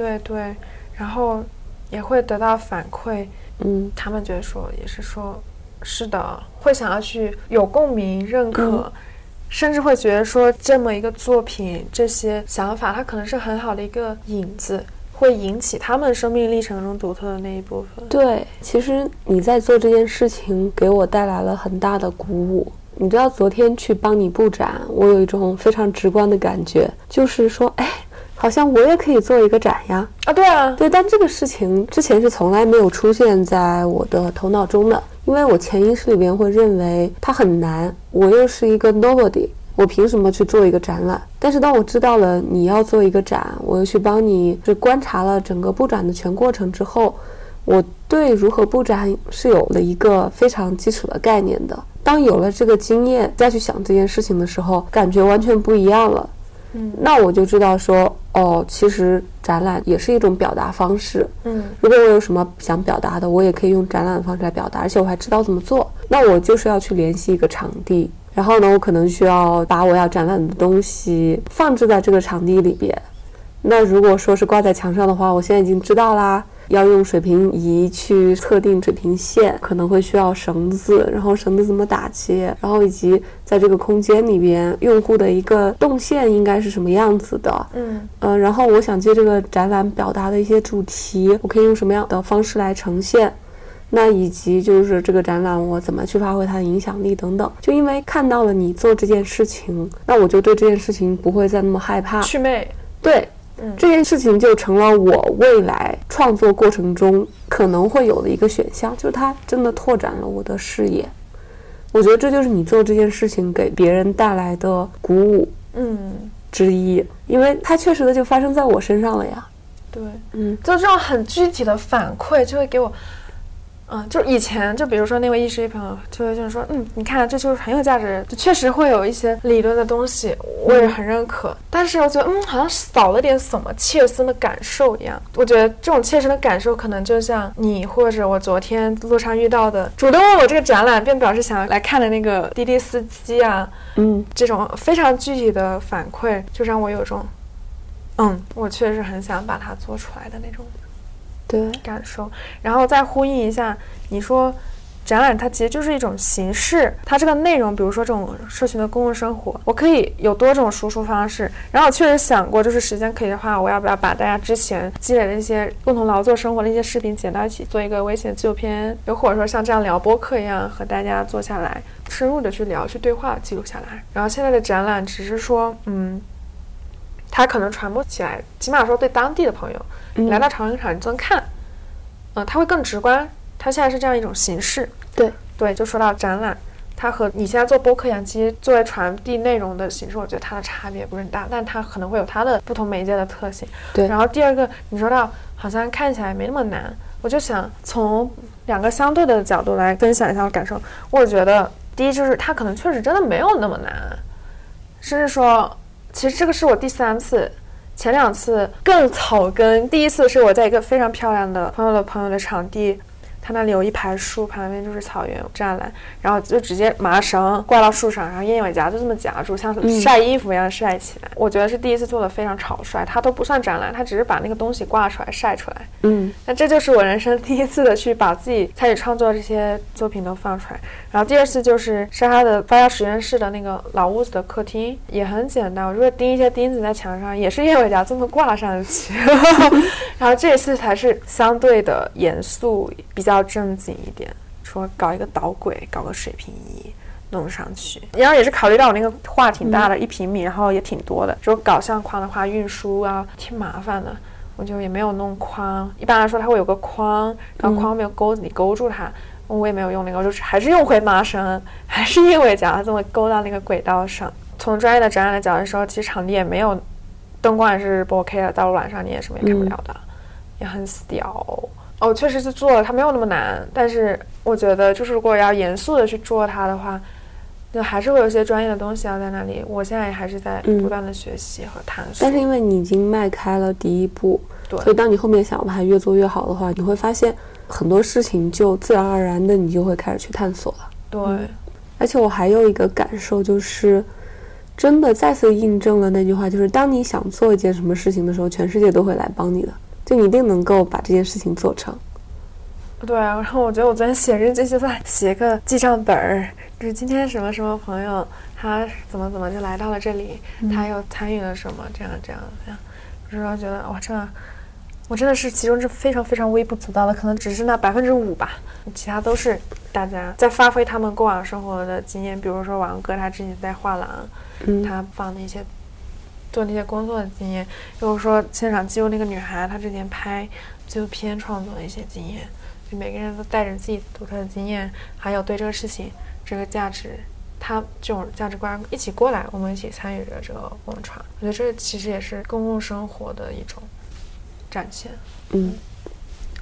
然后也会得到反馈，他们觉得说也是说是的，会想要去有共鸣认可，甚至会觉得说这么一个作品这些想法它可能是很好的一个引子，会引起他们生命历程中独特的那一部分。对，其实你在做这件事情给我带来了很大的鼓舞。你知道昨天去帮你布展，我有一种非常直观的感觉，就是说哎，好像我也可以做一个展呀。对，但这个事情之前是从来没有出现在我的头脑中的，因为我潜意识里边会认为它很难，我又是一个 nobody，我凭什么去做一个展览？但是当我知道了你要做一个展，我又去帮你就观察了整个布展的全过程之后，我对如何布展是有了一个非常基础的概念的。当有了这个经验再去想这件事情的时候，感觉完全不一样了。那我就知道说其实展览也是一种表达方式。如果我有什么想表达的，我也可以用展览的方式来表达，而且我还知道怎么做。那我就是要去联系一个场地，然后呢我可能需要把我要展览的东西放置在这个场地里边。那如果说是挂在墙上的话，我现在已经知道啦，要用水平仪去测定水平线，可能会需要绳子，然后绳子怎么打结，然后以及在这个空间里边用户的一个动线应该是什么样子的。然后我想借这个展览表达的一些主题，我可以用什么样的方式来呈现，那以及就是这个展览我怎么去发挥它的影响力等等。就因为看到了你做这件事情，那我就对这件事情不会再那么害怕祛魅。对，这件事情就成了我未来创作过程中可能会有的一个选项，就是它真的拓展了我的视野。我觉得这就是你做这件事情给别人带来的鼓舞之一，因为它确实的就发生在我身上了呀。对，就这种很具体的反馈就会给我就以前就比如说那位艺术类朋友就是说你看这就是很有价值，就确实会有一些理论的东西我也很认可，但是我觉得好像少了点什么切身的感受一样。我觉得这种切身的感受可能就像你或者我昨天路上遇到的主动问我这个展览并表示想要来看的那个滴滴司机啊，这种非常具体的反馈就让我有种我确实很想把它做出来的那种对感受。然后再呼应一下你说展览它其实就是一种形式，它这个内容，比如说这种社群的公共生活，我可以有多种输出方式。然后我确实想过，就是时间可以的话，我要不要把大家之前积累的一些共同劳作生活的一些视频剪到一起，做一个微型纪录片，又或者说像这样聊播客一样，和大家坐下来深入的去聊、去对话、记录下来。然后现在的展览只是说，它可能传播起来，起码说对当地的朋友，你来到朝阳场你就能看，它会更直观。它现在是这样一种形式。对，就说到展览，它和你现在做播客一样，其实作为传递内容的形式，我觉得它的差别不是很大，但它可能会有它的不同媒介的特性。对。然后第二个，你说到好像看起来没那么难，我就想从两个相对的角度来分享一下我感受。我觉得第一就是它可能确实真的没有那么难，甚至说，其实这个是我第三次。前两次更草根，第一次是我在一个非常漂亮的朋友的场地，他那里有一排树，旁边就是草原栅栏，然后就直接麻绳挂到树上，然后燕尾夹就这么夹住，像晒衣服一样晒起来。我觉得是第一次做的非常草率，它都不算展览，它只是把那个东西挂出来晒出来。那这就是我人生第一次的去把自己参与创作这些作品都放出来。然后第二次就是沙哈的发酵实验室的那个老屋子的客厅，也很简单，我如果钉一些钉子在墙上，也是燕尾夹这么挂上去然后这一次才是相对的严肃，比较正经一点，说搞一个导轨，搞个水平仪弄上去，然后也是考虑到我那个画挺大的，1平米，然后也挺多的，就搞相框的话运输啊挺麻烦的，我就也没有弄框，一般来说它会有个框，然后框没有钩子，你勾住它，我也没有用那个，我就还是用回麻绳，还是因为夹这么勾到那个轨道上。从专业的展览的角度来说，其实场地也没有，灯光也是不 OK 的，道路晚上你也什么也看不了的，也很屌。确实是做了，它没有那么难，但是我觉得就是如果要严肃的去做它的话，那还是会有些专业的东西要在那里。我现在也还是在不断的学习和探索。但是因为你已经迈开了第一步，对，所以当你后面想把它越做越好的话，你会发现很多事情就自然而然的你就会开始去探索了。对，而且我还有一个感受，就是真的再次印证了那句话，就是当你想做一件什么事情的时候，全世界都会来帮你的，就你一定能够把这件事情做成。对啊，然后我觉得我昨天写日记就在写个记账本儿，就是今天什么什么朋友他怎么怎么就来到了这里，他又参与了什么这样，就是说觉得我真的是其中是非常非常微不足道的，可能只是那5%吧，其他都是大家在发挥他们过往生活的经验，比如说王哥他之前在画廊，他放的一些做那些工作的经验，又说现场记录那个女孩她之前拍纪录片创作的一些经验，就每个人都带着自己独特的经验，还有对这个事情这个价值，他这种价值观一起过来，我们一起参与着这个共创。我觉得这其实也是公共生活的一种展现。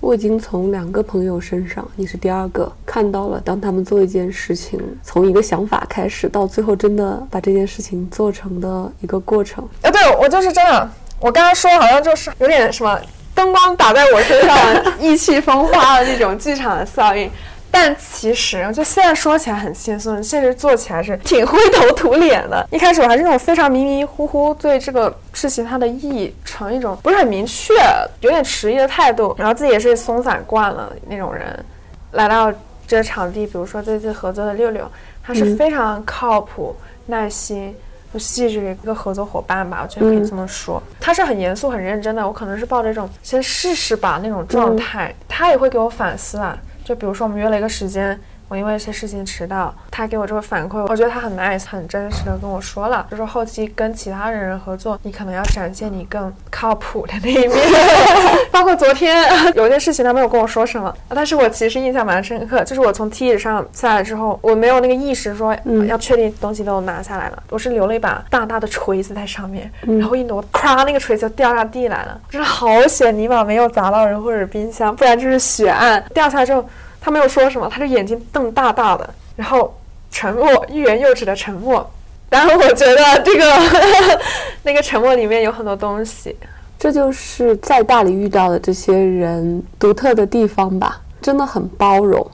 我已经从2个朋友身上，你是第2个，看到了当他们做一件事情，从一个想法开始到最后真的把这件事情做成的一个过程。对，我就是真的，我刚才说好像就是有点什么灯光打在我身上意气风发的那种剧场的效应，但其实我就现在说起来很轻松，现实做起来是挺灰头土脸的。一开始我还是那种非常迷迷糊糊，对这个事情它的意义成一种不是很明确，有点迟疑的态度，然后自己也是松散惯了那种人。来到这场地，比如说这次合作的6，他是非常靠谱、耐心、戏剧一个合作伙伴吧，我觉得可以这么说。他是很严肃很认真的，我可能是抱着一种先试试吧那种状态，他也会给我反思啊。就比如说我们约了一个时间，我因为一些事情迟到，他给我这个反馈，我觉得他很 nice 很真实的跟我说了，就是后期跟其他人合作，你可能要展现你更靠谱的那一面包括昨天有一件事情他没有跟我说什么，但是我其实印象蛮深刻，就是我从梯子上下来之后，我没有那个意识说要确定东西都拿下来了，我是留了一把大大的锤子在上面，然后一挪，咵，那个锤子就掉下地来了，真的好险泥巴没有砸到人或者冰箱，不然就是血案。掉下来之后他没有说什么，他的眼睛瞪大大的，然后沉默，欲言又止的沉默。然后我觉得这个那个沉默里面有很多东西，这就是在大理遇到的这些人独特的地方吧，真的很包容。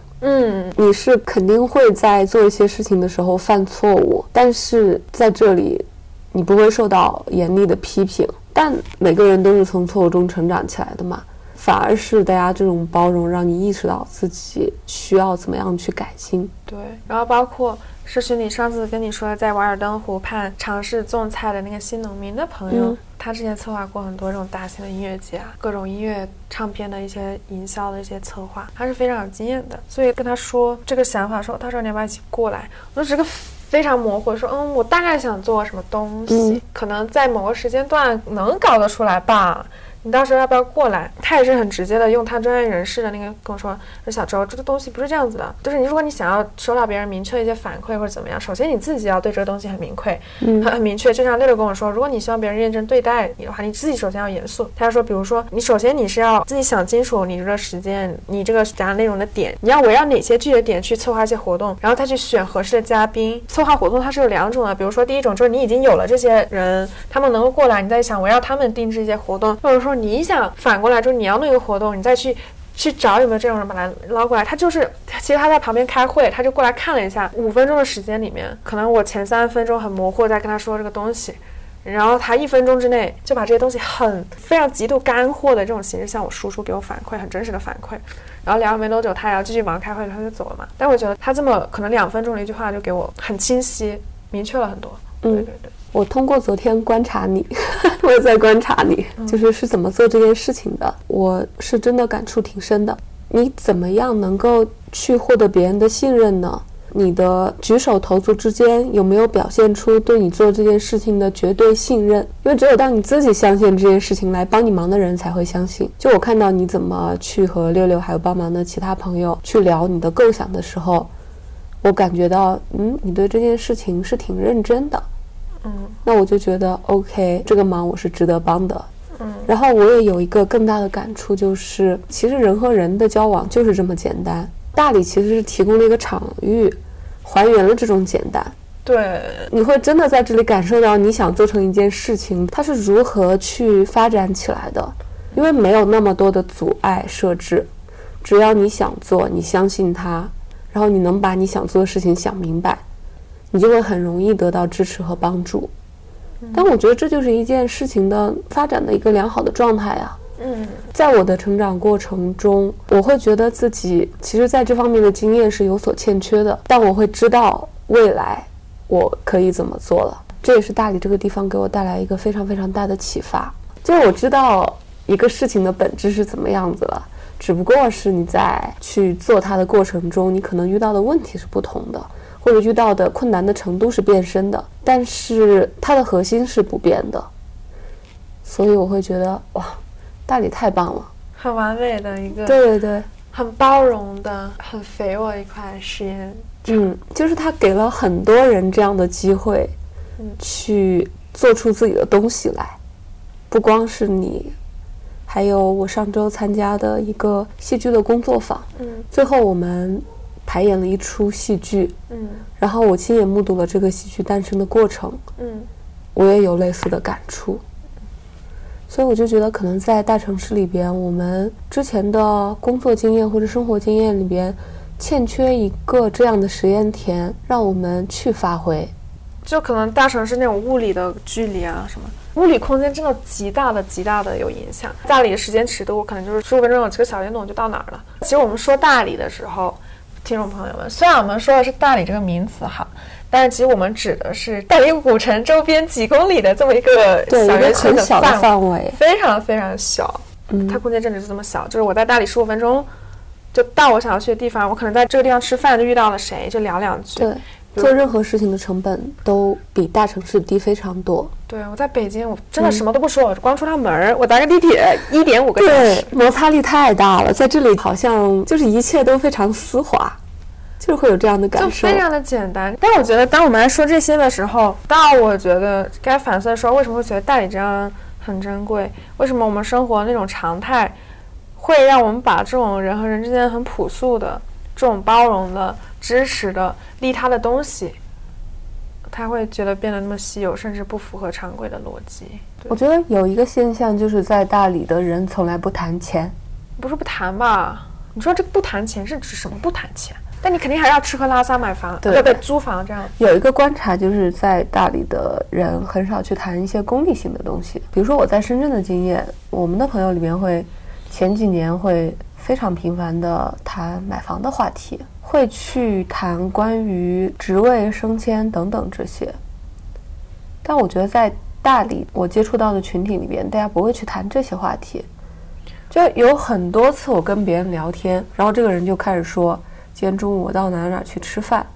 你是肯定会在做一些事情的时候犯错误，但是在这里你不会受到严厉的批评，但每个人都是从错误中成长起来的嘛。反而是大家这种包容让你意识到自己需要怎么样去改进。对，然后包括是许你上次跟你说在瓦尔登湖畔尝试种菜的那个新农民的朋友，他之前策划过很多这种大型的音乐节啊，各种音乐唱片的一些营销的一些策划，他是非常有经验的。所以跟他说这个想法，说他说你要不要一起过来，我就是个非常模糊，说我大概想做什么东西，可能在某个时间段能搞得出来吧，你到时候要不要过来。他也是很直接的用他专业人士的那个跟我说，说小周这个东西不是这样子的，就是你如果你想要收到别人明确一些反馈或者怎么样，首先你自己要对这个东西很明确，很明确。就像六六跟我说，如果你希望别人认真对待你的话，你自己首先要严肃。他说比如说你首先你是要自己想清楚你这个时间，你这个讲内容的点，你要围绕哪些具体的点去策划一些活动，然后他去选合适的嘉宾。策划活动它是有两种的，比如说第一种就是你已经有了这些人，他们能够过来，你再想围绕他们定制一些活动，或者说你想反过来就是你要那个活动，你再去找有没有这种人把他捞过来。他就是其实他在旁边开会，他就过来看了一下，5分钟的时间里面，可能我前3分钟很模糊在跟他说这个东西，然后他1分钟之内就把这些东西非常极度干货的这种形式向我输出，给我反馈很真实的反馈。然后聊没多久他也要继续忙开会，他就走了嘛。但我觉得他这么可能2分钟的一句话就给我很清晰明确了很多。对对对，我通过昨天观察你，我也在观察你，就是怎么做这件事情的。我是真的感触挺深的。你怎么样能够去获得别人的信任呢？你的举手投足之间有没有表现出对你做这件事情的绝对信任？因为只有当你自己相信这件事情，来帮你忙的人才会相信。就我看到你怎么去和六六还有帮忙的其他朋友去聊你的构想的时候，我感觉到你对这件事情是挺认真的。那我就觉得 OK， 这个忙我是值得帮的。然后我也有一个更大的感触，就是其实人和人的交往就是这么简单。大理其实是提供了一个场域，还原了这种简单。对，你会真的在这里感受到你想做成一件事情它是如何去发展起来的，因为没有那么多的阻碍设置，只要你想做，你相信它，然后你能把你想做的事情想明白，你就会很容易得到支持和帮助。但我觉得这就是一件事情的发展的一个良好的状态啊。在我的成长过程中，我会觉得自己其实在这方面的经验是有所欠缺的，但我会知道未来我可以怎么做了。这也是大理这个地方给我带来一个非常非常大的启发，就是我知道一个事情的本质是怎么样子了，只不过是你在去做它的过程中，你可能遇到的问题是不同的，或者遇到的困难的程度是变深的，但是它的核心是不变的。所以我会觉得哇，大理太棒了，很完美的一个，对对对，很包容的，很肥沃一块实验场。就是它给了很多人这样的机会，去做出自己的东西来，不光是你。还有我上周参加的一个戏剧的工作坊，最后我们排演了一出戏剧，然后我亲眼目睹了这个戏剧诞生的过程，我也有类似的感触。所以我就觉得可能在大城市里边，我们之前的工作经验或者生活经验里边欠缺一个这样的实验田让我们去发挥。就可能大城市那种物理的距离啊，什么物理空间真的极大的极大的有影响。大理的时间尺度可能就是15分钟有几个小电筒就到哪儿了。其实我们说大理的时候，听众朋友们，虽然我们说的是大理这个名词哈，但是其实我们指的是大理古城周边几公里的这么一个小园区的范围，非常非常小。它空间真的是这么小，就是我在大理15分钟就到我想要去的地方，我可能在这个地方吃饭就遇到了谁，就聊两句。对，做任何事情的成本都比大城市低非常多。对，我在北京我真的什么都不说，我光出趟门，我搭个地铁1.5个小时，对，摩擦力太大了。在这里好像就是一切都非常丝滑，就是会有这样的感受，就非常的简单。但我觉得当我们来说这些的时候，到我觉得该反思的时候，为什么会觉得大理这样很珍贵，为什么我们生活那种常态会让我们把这种人和人之间很朴素的这种包容的支持的利他的东西，他会觉得变得那么稀有，甚至不符合常规的逻辑。我觉得有一个现象就是在大理的人从来不谈钱。不是不谈吧，你说这不谈钱是指什么不谈钱？但你肯定还要吃喝拉撒买房，对，租房这样。有一个观察就是在大理的人很少去谈一些功利性的东西，比如说我在深圳的经验，我们的朋友里面会前几年会非常频繁地谈买房的话题，会去谈关于职位升迁等等这些。但我觉得在大理我接触到的群体里边，大家不会去谈这些话题。就有很多次我跟别人聊天，然后这个人就开始说今天中午我到哪去吃饭，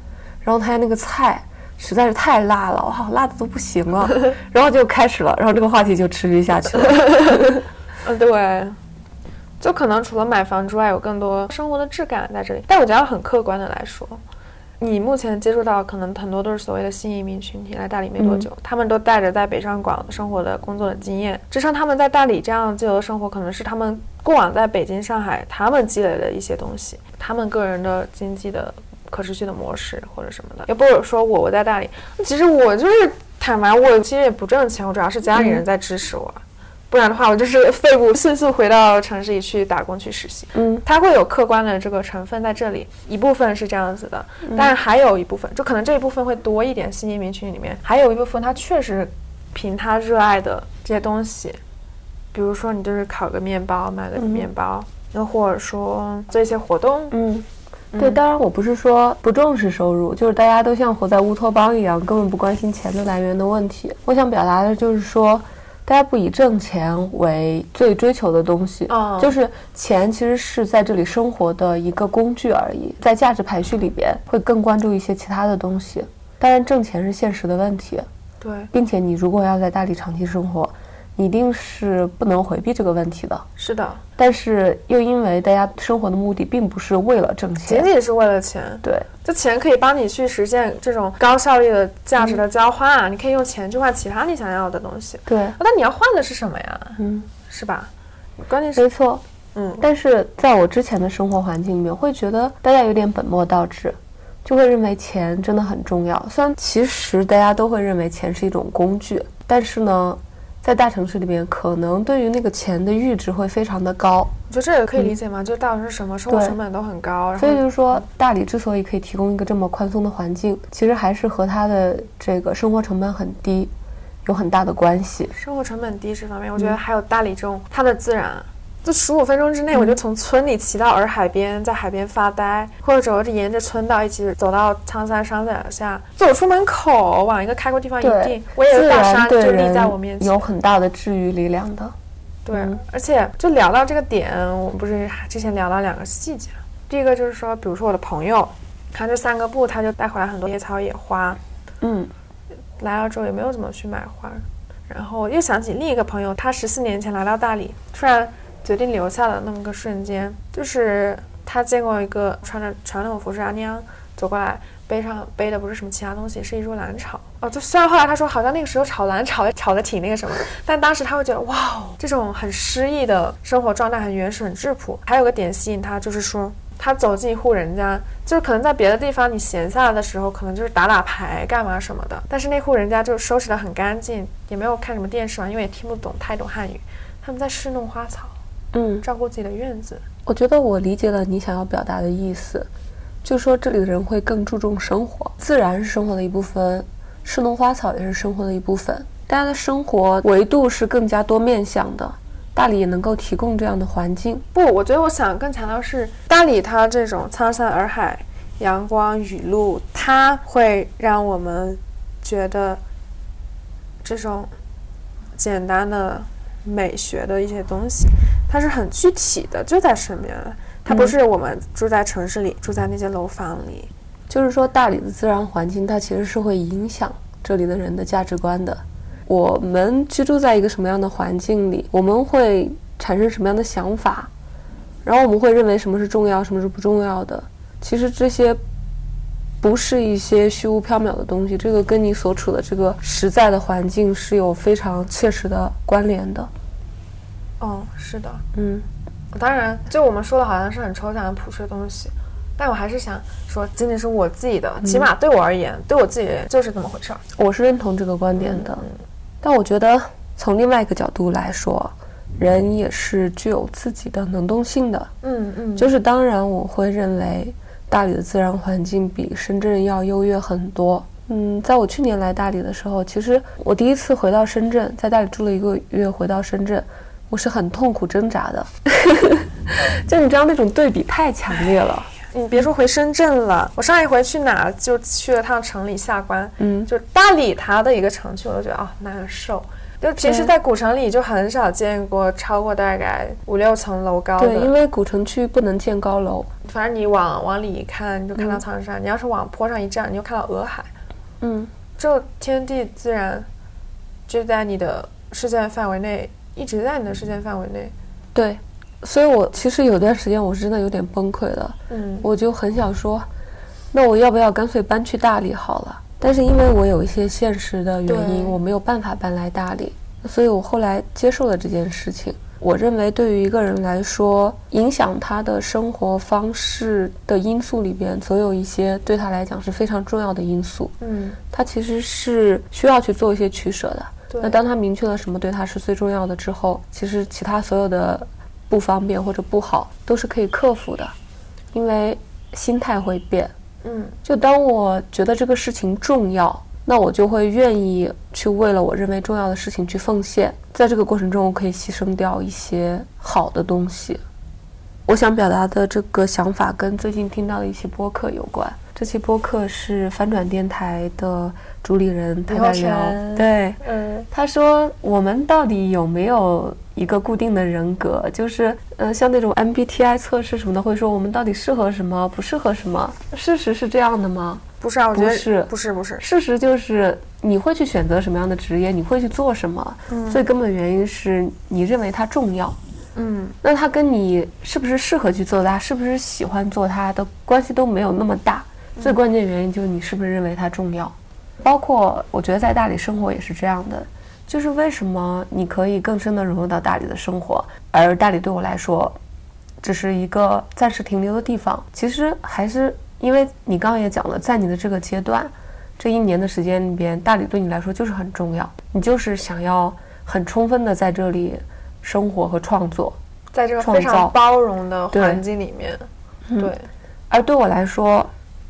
然后他那个菜实在是太辣了，哇，辣的都不行了，然后就开始了，然后这个话题就持续下去了。对，就可能除了买房之外有更多生活的质感在这里。但我觉得很客观的来说，你目前接触到可能很多都是所谓的新移民群体，来大理没多久，他们都带着在北上广生活的工作的经验，支撑他们在大理这样自由的生活，可能是他们过往在北京上海他们积累的一些东西，他们个人的经济的可持续的模式或者什么的。也不是说我在大理，其实我就是坦白，我其实也不挣钱，我主要是家里人在支持我，不然的话我就是废物，迅速回到城市里去打工去实习。它会有客观的这个成分在这里，一部分是这样子的，但是还有一部分，就可能这一部分会多一点，新移民群体里面还有一部分他确实凭他热爱的这些东西，比如说你就是烤个面包，买个面包，又或者说做一些活动。对，当然我不是说不重视收入，就是大家都像活在乌托邦一样，根本不关心钱的来源的问题。我想表达的就是说，大家不以挣钱为最追求的东西，就是钱其实是在这里生活的一个工具而已，在价值排序里边会更关注一些其他的东西。当然挣钱是现实的问题，对，并且你如果要在大理长期生活，你一定是不能回避这个问题的。是的，但是又因为大家生活的目的并不是为了挣钱，仅仅是为了钱。对，这钱可以帮你去实现这种高效率的价值的交换啊，你可以用钱去换其他你想要的东西。对，那你要换的是什么呀？是吧？关键是没错。但是在我之前的生活环境里面，会觉得大家有点本末倒置，就会认为钱真的很重要。虽然其实大家都会认为钱是一种工具，但是呢，在大城市里面可能对于那个钱的阈值会非常的高。我觉得这也可以理解吗？就大城市什么生活成本都很高，所以就是说大理之所以可以提供一个这么宽松的环境，其实还是和它的这个生活成本很低有很大的关系。生活成本低这方面，我觉得还有大理这种它的自然，就15分钟之内我就从村里骑到洱海边，在海边发呆，或者沿着村道一起走到苍山山脚下，走出门口往一个开阔地方一定，我也有大山就立在我面前，有很大的治愈力量的。对，而且就聊到这个点，我不是之前聊到两个细节，第一个就是说，比如说我的朋友他就散个步，他就带回来很多野草野花，来澳洲也没有怎么去买花。然后又想起另一个朋友，他14年前来到大理，突然决定留下的那么个瞬间，就是他见过一个穿着传统服饰阿娘走过来，背的不是什么其他东西，是一株兰草。就虽然后来他说好像那个时候炒兰草炒的挺那个什么，但当时他会觉得哇，这种很诗意的生活状态很原始很质朴。还有个点吸引他，就是说他走进一户人家，就是可能在别的地方你闲下来的时候可能就是打打牌干嘛什么的，但是那户人家就收拾得很干净，也没有看什么电视嘛，因为也听不懂太懂汉语，他们在侍弄花草，照顾自己的院子。我觉得我理解了你想要表达的意思，就是说这里的人会更注重生活，自然是生活的一部分，侍弄花草也是生活的一部分，大家的生活维度是更加多面向的。大理也能够提供这样的环境。不，我觉得我想更强调是大理它这种苍山洱海阳光雨露，它会让我们觉得这种简单的美学的一些东西它是很具体的，就在身边，它不是我们住在城市里，住在那些楼房里。就是说大理的自然环境它其实是会影响这里的人的价值观的，我们居住在一个什么样的环境里，我们会产生什么样的想法，然后我们会认为什么是重要什么是不重要的。其实这些不是一些虚无缥缈的东西，这个跟你所处的这个实在的环境是有非常切实的关联的。是的。当然就我们说的好像是很抽象很朴实的东西，但我还是想说仅仅是我自己的，起码对我而言，对我自己就是这么回事。我是认同这个观点的，但我觉得从另外一个角度来说，人也是具有自己的能动性的。就是当然我会认为大理的自然环境比深圳要优越很多。在我去年来大理的时候，其实我第一次回到深圳，在大理住了一个月回到深圳，我是很痛苦挣扎的。就你知道那种对比太强烈了。你别说回深圳了，我上一回去哪就去了趟城里下关，就大理它的一个城区，我都觉得啊、难受。就平时在古城里就很少见过超过大概5-6层楼高的。对，因为古城区不能建高楼。反正你往里一看，你就看到苍山；你要是往坡上一站，你就看到洱海。就天地自然就在你的视线范围内，一直在你的视线范围内。对。所以我其实有段时间我真的有点崩溃了，我就很想说那我要不要干脆搬去大理好了，但是因为我有一些现实的原因我没有办法搬来大理，所以我后来接受了这件事情。我认为对于一个人来说，影响他的生活方式的因素里边总有一些对他来讲是非常重要的因素，他其实是需要去做一些取舍的。那当他明确了什么对他是最重要的之后，其实其他所有的不方便或者不好都是可以克服的，因为心态会变。就当我觉得这个事情重要，那我就会愿意去为了我认为重要的事情去奉献，在这个过程中我可以牺牲掉一些好的东西。我想表达的这个想法跟最近听到的一期播客有关。这期播客是翻转电台的主理人谭丹瑶，对，他说我们到底有没有一个固定的人格，就是像那种 MBTI 测试什么的会说我们到底适合什么不适合什么，事实是这样的吗？不是啊，我觉得不是，事实就是你会去选择什么样的职业，你会去做什么，最根本原因是你认为它重要。那它跟你是不是适合去做它，是不是喜欢做它的关系都没有那么大，最关键原因就是你是不是认为它重要。包括我觉得在大理生活也是这样的，就是为什么你可以更深地融入到大理的生活，而大理对我来说只是一个暂时停留的地方，其实还是因为你刚刚也讲了，在你的这个阶段这1年的时间里边，大理对你来说就是很重要，你就是想要很充分地在这里生活和创作，在这个非常包容的环境里面。 对，而对我来说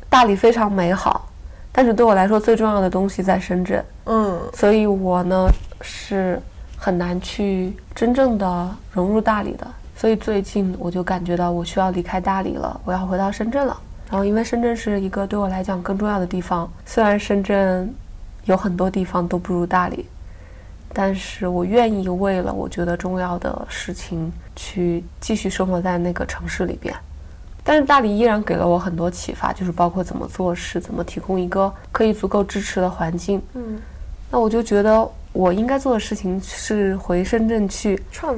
大理非常美好，但是对我来说最重要的东西在深圳，所以我呢是很难去真正的融入大理的，所以最近我就感觉到我需要离开大理了，我要回到深圳了。然后因为深圳是一个对我来讲更重要的地方，虽然深圳有很多地方都不如大理，但是我愿意为了我觉得重要的事情去继续生活在那个城市里边。但是大理依然给了我很多启发，就是包括怎么做事，怎么提供一个可以足够支持的环境。那我就觉得我应该做的事情是回深圳去创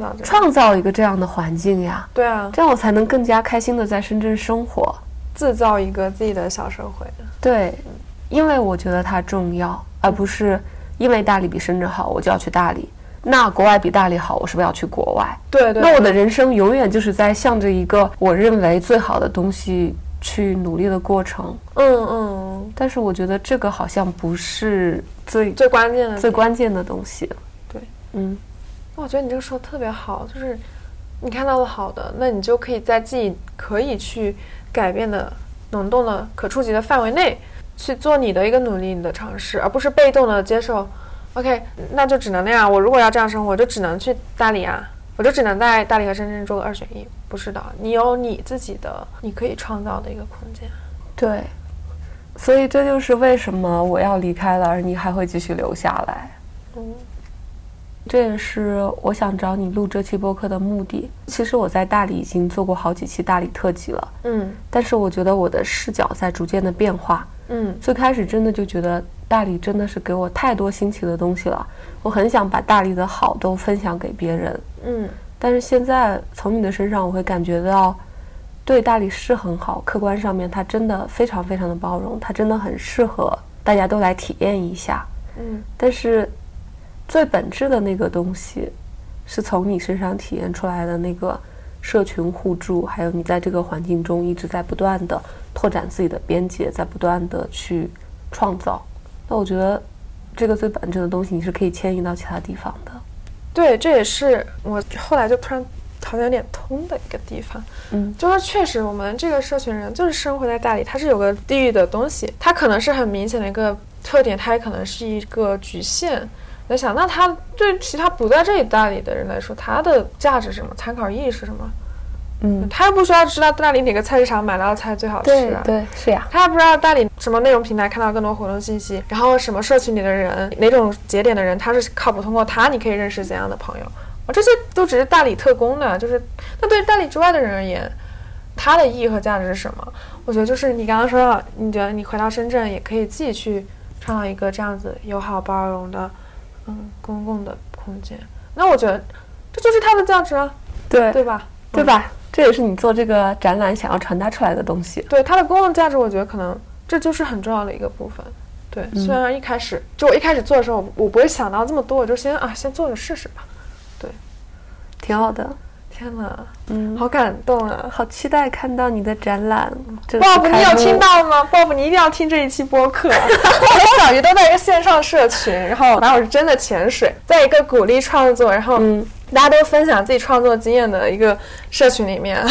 造一个这样的环境呀。对啊，这样我才能更加开心的在深圳生活，制造一个自己的小社会。对，因为我觉得它重要，而不是因为大理比深圳好我就要去大理，那国外比大理好我是不是要去国外。 对，那我的人生永远就是在向着一个我认为最好的东西去努力的过程。但是我觉得这个好像不是最关键的东西。对，我觉得你这个说的特别好，就是你看到了好的，那你就可以在自己可以去改变的能动的可触及的范围内去做你的一个努力，你的尝试，而不是被动的接受 OK 那就只能那样，我如果要这样生活我就只能去大理啊，我就只能在大理和深圳做个2选1。不是的，你有你自己的你可以创造的一个空间。对，所以这就是为什么我要离开了而你还会继续留下来。这也是我想找你录这期播客的目的。其实我在大理已经做过好几期大理特辑了，但是我觉得我的视角在逐渐的变化。最开始真的就觉得大理真的是给我太多新奇的东西了，我很想把大理的好都分享给别人。但是现在从你的身上我会感觉到，对，大理是很好，客观上面它真的非常非常的包容，它真的很适合大家都来体验一下。但是最本质的那个东西是从你身上体验出来的，那个社群互助，还有你在这个环境中一直在不断的拓展自己的边界，在不断的去创造。那我觉得这个最本质的东西你是可以迁移到其他地方的。对，这也是我后来就突然好像有点通的一个地方。就是确实我们这个社群人就是生活在大理，它是有个地域的东西，它可能是很明显的一个特点，它也可能是一个局限，在想，那他对其他不在这一代里的人来说，他的价值是什么？参考意义是什么？嗯，他又不需要知道大理哪个菜市场买到的菜最好吃啊，对，是呀，他也不知道大理什么内容平台看到更多活动信息，然后什么社群里的人，哪种节点的人，他是靠谱，通过他你可以认识怎样的朋友啊，这些都只是大理特工的，就是那对大理之外的人而言，他的意义和价值是什么？我觉得就是你刚刚说到，你觉得你回到深圳也可以自己去创造一个这样子友好包容的，公共的空间，那我觉得这就是他的价值啊，对，对吧？对吧？这也是你做这个展览想要传达出来的东西。对，它的公共价值，我觉得可能这就是很重要的一个部分。对，虽然我一开始做的时候，我不会想到这么多，我就先做着试试吧。对，挺好的。天哪，好感动啊！好期待看到你的展览。Bob，你有听到吗？Bob，你一定要听这一期播客。我小鱼都在一个线上社群，然后我是真的潜水，在一个鼓励创作，然后大家都分享自己创作经验的一个社群里面，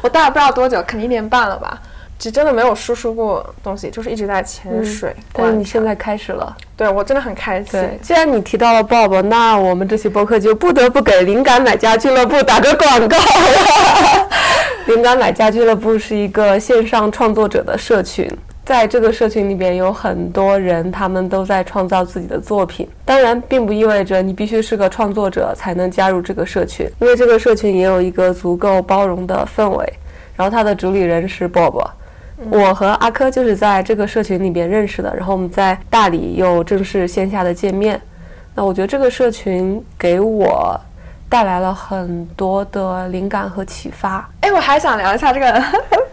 我待了不知道多久，肯定1年半了吧，就真的没有输出过东西，就是一直在潜水。但是你现在开始了，对，我真的很开心。对，既然你提到了 Bob， 那我们这期播客就不得不给灵感买家俱乐部打个广告了。灵感买家俱乐部是一个线上创作者的社群。在这个社群里边有很多人，他们都在创造自己的作品，当然并不意味着你必须是个创作者才能加入这个社群，因为这个社群也有一个足够包容的氛围。然后他的主理人是 Bob， 我和阿珂就是在这个社群里边认识的，然后我们在大理又正式线下的见面。那我觉得这个社群给我带来了很多的灵感和启发。哎，我还想聊一下这个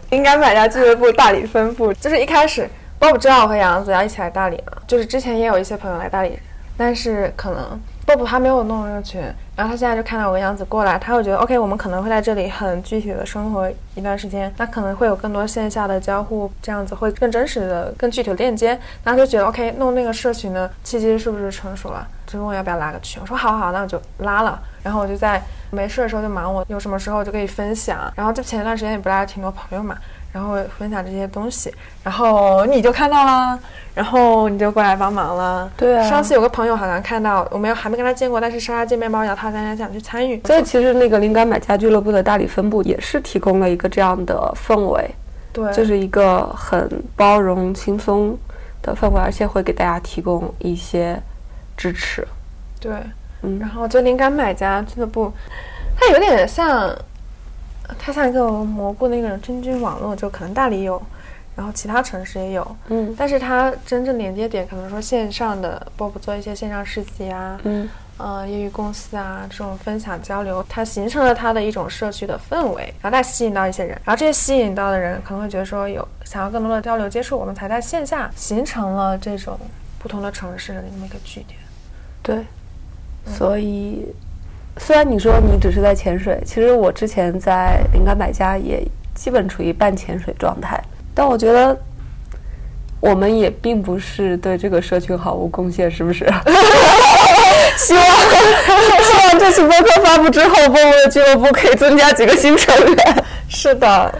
灵感买家俱乐部大理分部，就是一开始Bob知道我和杨子要一起来大理嘛，就是之前也有一些朋友来大理，但是可能Bob还没有弄这个群，然后他现在就看到我跟杨子过来，他会觉得 OK， 我们可能会在这里很具体的生活一段时间，那可能会有更多线下的交互，这样子会更真实的、更具体的链接，然后就觉得 OK， 弄那个社群的契机是不是成熟了？就问我要不要拉个群，我说好，那我就拉了。然后我就在没事的时候就忙我有什么时候就可以分享，然后就前一段时间也不拉挺多朋友嘛，然后分享这些东西，然后你就看到了，然后你就过来帮忙了。对啊，上次有个朋友好像看到我没有，还没跟他见过，但是上次见面包，然后他当然想去参与。所以其实那个灵感买家俱乐部的大理分部也是提供了一个这样的氛围，对，就是一个很包容、轻松的氛围，而且会给大家提供一些支持。对，然后我觉得灵感买家俱乐部它有点像，它像一个蘑菇那个真菌网络，就可能大理有，然后其他城市也有，但是它真正连接点可能说线上的 Bob 做一些线上市集啊，业余公司啊，这种分享交流，它形成了它的一种社区的氛围，然后再吸引到一些人，然后这些吸引到的人可能会觉得说有想要更多的交流接触，我们才在线下形成了这种不同的城市的那么一个据点。对，所以虽然你说你只是在潜水，其实我之前在灵感买家也基本处于半潜水状态，但我觉得我们也并不是对这个社群毫无贡献，是不是？希望这次播客发布之后，波波的俱乐部可以增加几个新成员。是的，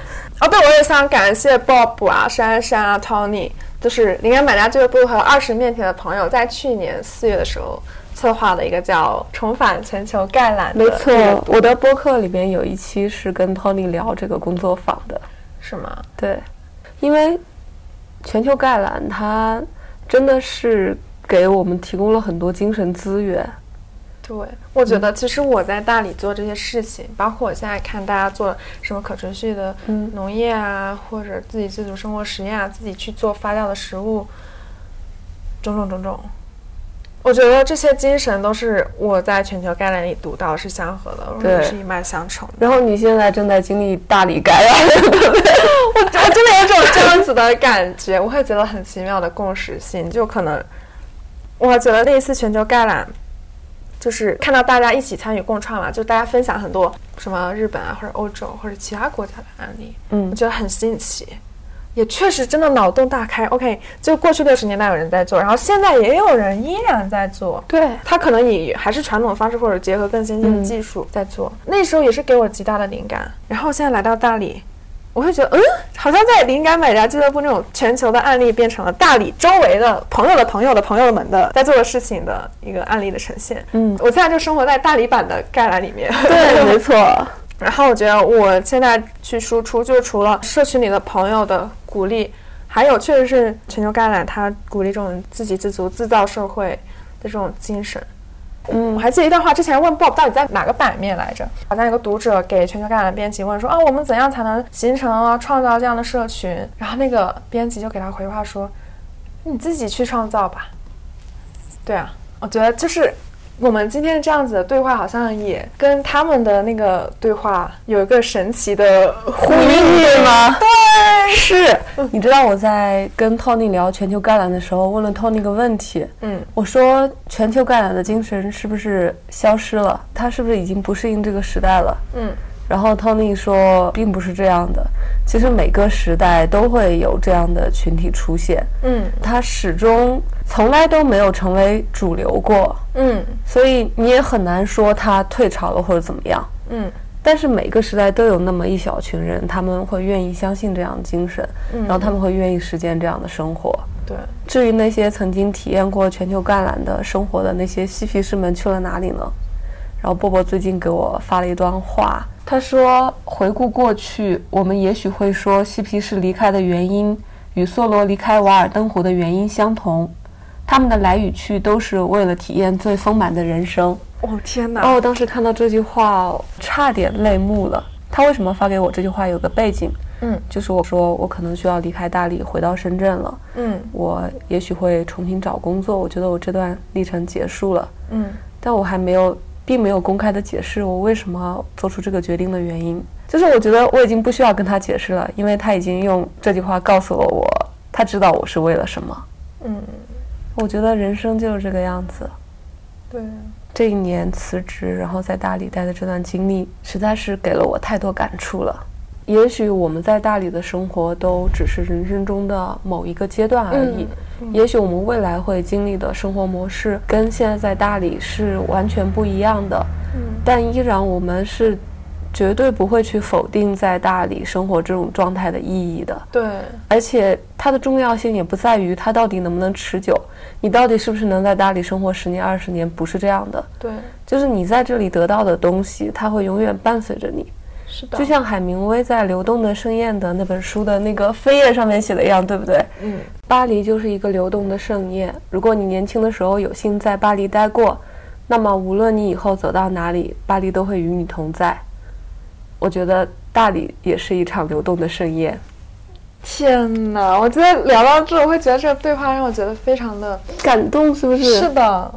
对，我也想感谢 Bob 啊、珊珊啊、Tony， 就是灵感买家俱乐部和20面体的朋友，在去年4月的时候策划的一个叫“重返全球概览”的。没错，我的播客里面有一期是跟 Tony 聊这个工作坊的，是吗？对，因为全球概览它真的是给我们提供了很多精神资源。对，我觉得其实我在大理做这些事情，包括我现在看大家做什么可持续的农业啊，或者自己自主生活实验啊，自己去做发酵的食物，种种，我觉得这些精神都是我在全球概览里读到是相合的，我们是一脉相承的。然后你现在正在经历大理概览，对不对？我真的有种这样子的感觉，我会觉得很奇妙的共识性，就可能。我觉得那一次全球概览就是看到大家一起参与共创嘛，就大家分享很多什么日本啊或者欧洲或者其他国家的案例，我觉得很新奇，也确实真的脑洞大开。 OK， 就过去60年代有人在做，然后现在也有人依然在做，对，他可能也还是传统方式或者结合更先进的技术在做，那时候也是给我极大的灵感。然后现在来到大理，我会觉得，嗯，好像在灵感买家俱乐部那种全球的案例，变成了大理周围的朋友的朋友的朋友们的在做的事情的一个案例的呈现。嗯，我现在就生活在大理版的概览里面。对，没错。然后我觉得我现在去输出，就除了社群里的朋友的鼓励，还有确实是全球概览它鼓励这种自给自足、自造社会的这种精神。嗯，我还记得一段话，之前问 Bob 到底在哪个版面来着，好像有个读者给全球概览编辑问说啊，我们怎样才能形成啊创造这样的社群，然后那个编辑就给他回话说，你自己去创造吧。对啊，我觉得就是我们今天这样子的对话好像也跟他们的那个对话有一个神奇的呼应吗？对，是。你知道我在跟 Tony 聊全球概览的时候问了 Tony 一个问题，我说全球概览的精神是不是消失了，它是不是已经不适应这个时代了？然后 Tony 说并不是这样的，其实每个时代都会有这样的群体出现，它始终从来都没有成为主流过，所以你也很难说它退潮了或者怎么样，但是每个时代都有那么一小群人，他们会愿意相信这样的精神，然后他们会愿意实践这样的生活。对，至于那些曾经体验过全球概览的生活的那些嬉皮士们去了哪里呢？然后波波最近给我发了一段话，他说回顾过去，我们也许会说嬉皮士离开的原因与梭罗离开瓦尔登湖的原因相同，他们的来与去都是为了体验最丰满的人生。哦，天哪，我当时看到这句话差点泪目了。他为什么发给我这句话有个背景，就是我说我可能需要离开大理回到深圳了，我也许会重新找工作，我觉得我这段历程结束了，但我还并没有公开的解释我为什么做出这个决定的原因，就是我觉得我已经不需要跟他解释了，因为他已经用这句话告诉了我，他知道我是为了什么。我觉得人生就是这个样子。对，这一年辞职然后在大理待的这段经历实在是给了我太多感触了。也许我们在大理的生活都只是人生中的某一个阶段而已，也许我们未来会经历的生活模式跟现在在大理是完全不一样的，但依然我们是绝对不会去否定在大理生活这种状态的意义的。对，而且它的重要性也不在于它到底能不能持久，你到底是不是能在大理生活10年20年，不是这样的。对，就是你在这里得到的东西它会永远伴随着你。是的，就像海明威在《流动的盛宴》的那本书的那个扉页上面写的一样，对不对？巴黎就是一个流动的盛宴，如果你年轻的时候有幸在巴黎待过，那么无论你以后走到哪里，巴黎都会与你同在。我觉得大理也是一场流动的盛宴。天哪，我今天聊到这，我会觉得这个对话让我觉得非常的感动，是不是？是的，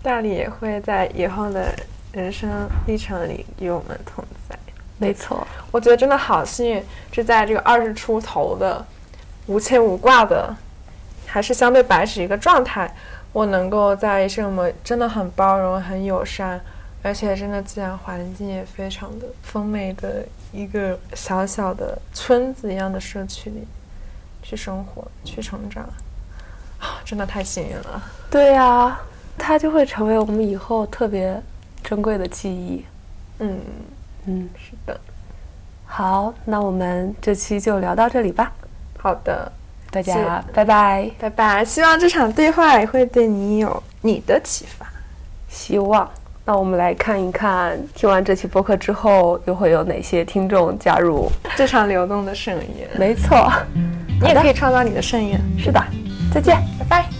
大理也会在以后的人生历程里与我们同在。没错，我觉得真的好幸运，是在这个20出头的无牵无挂的还是相对白纸一个状态，我能够在这么真的很包容很友善，而且真的自然环境也非常的丰美的一个小小的村子一样的社区里去生活去成长，真的太幸运了。对啊，它就会成为我们以后特别珍贵的记忆。是的。好，那我们这期就聊到这里吧。好的，大家拜拜。拜拜，希望这场对话也会对你有你的启发。希望。那我们来看一看听完这期播客之后又会有哪些听众加入这场流动的盛宴。没错，你也可以创造你的盛宴。是的，再见，拜拜。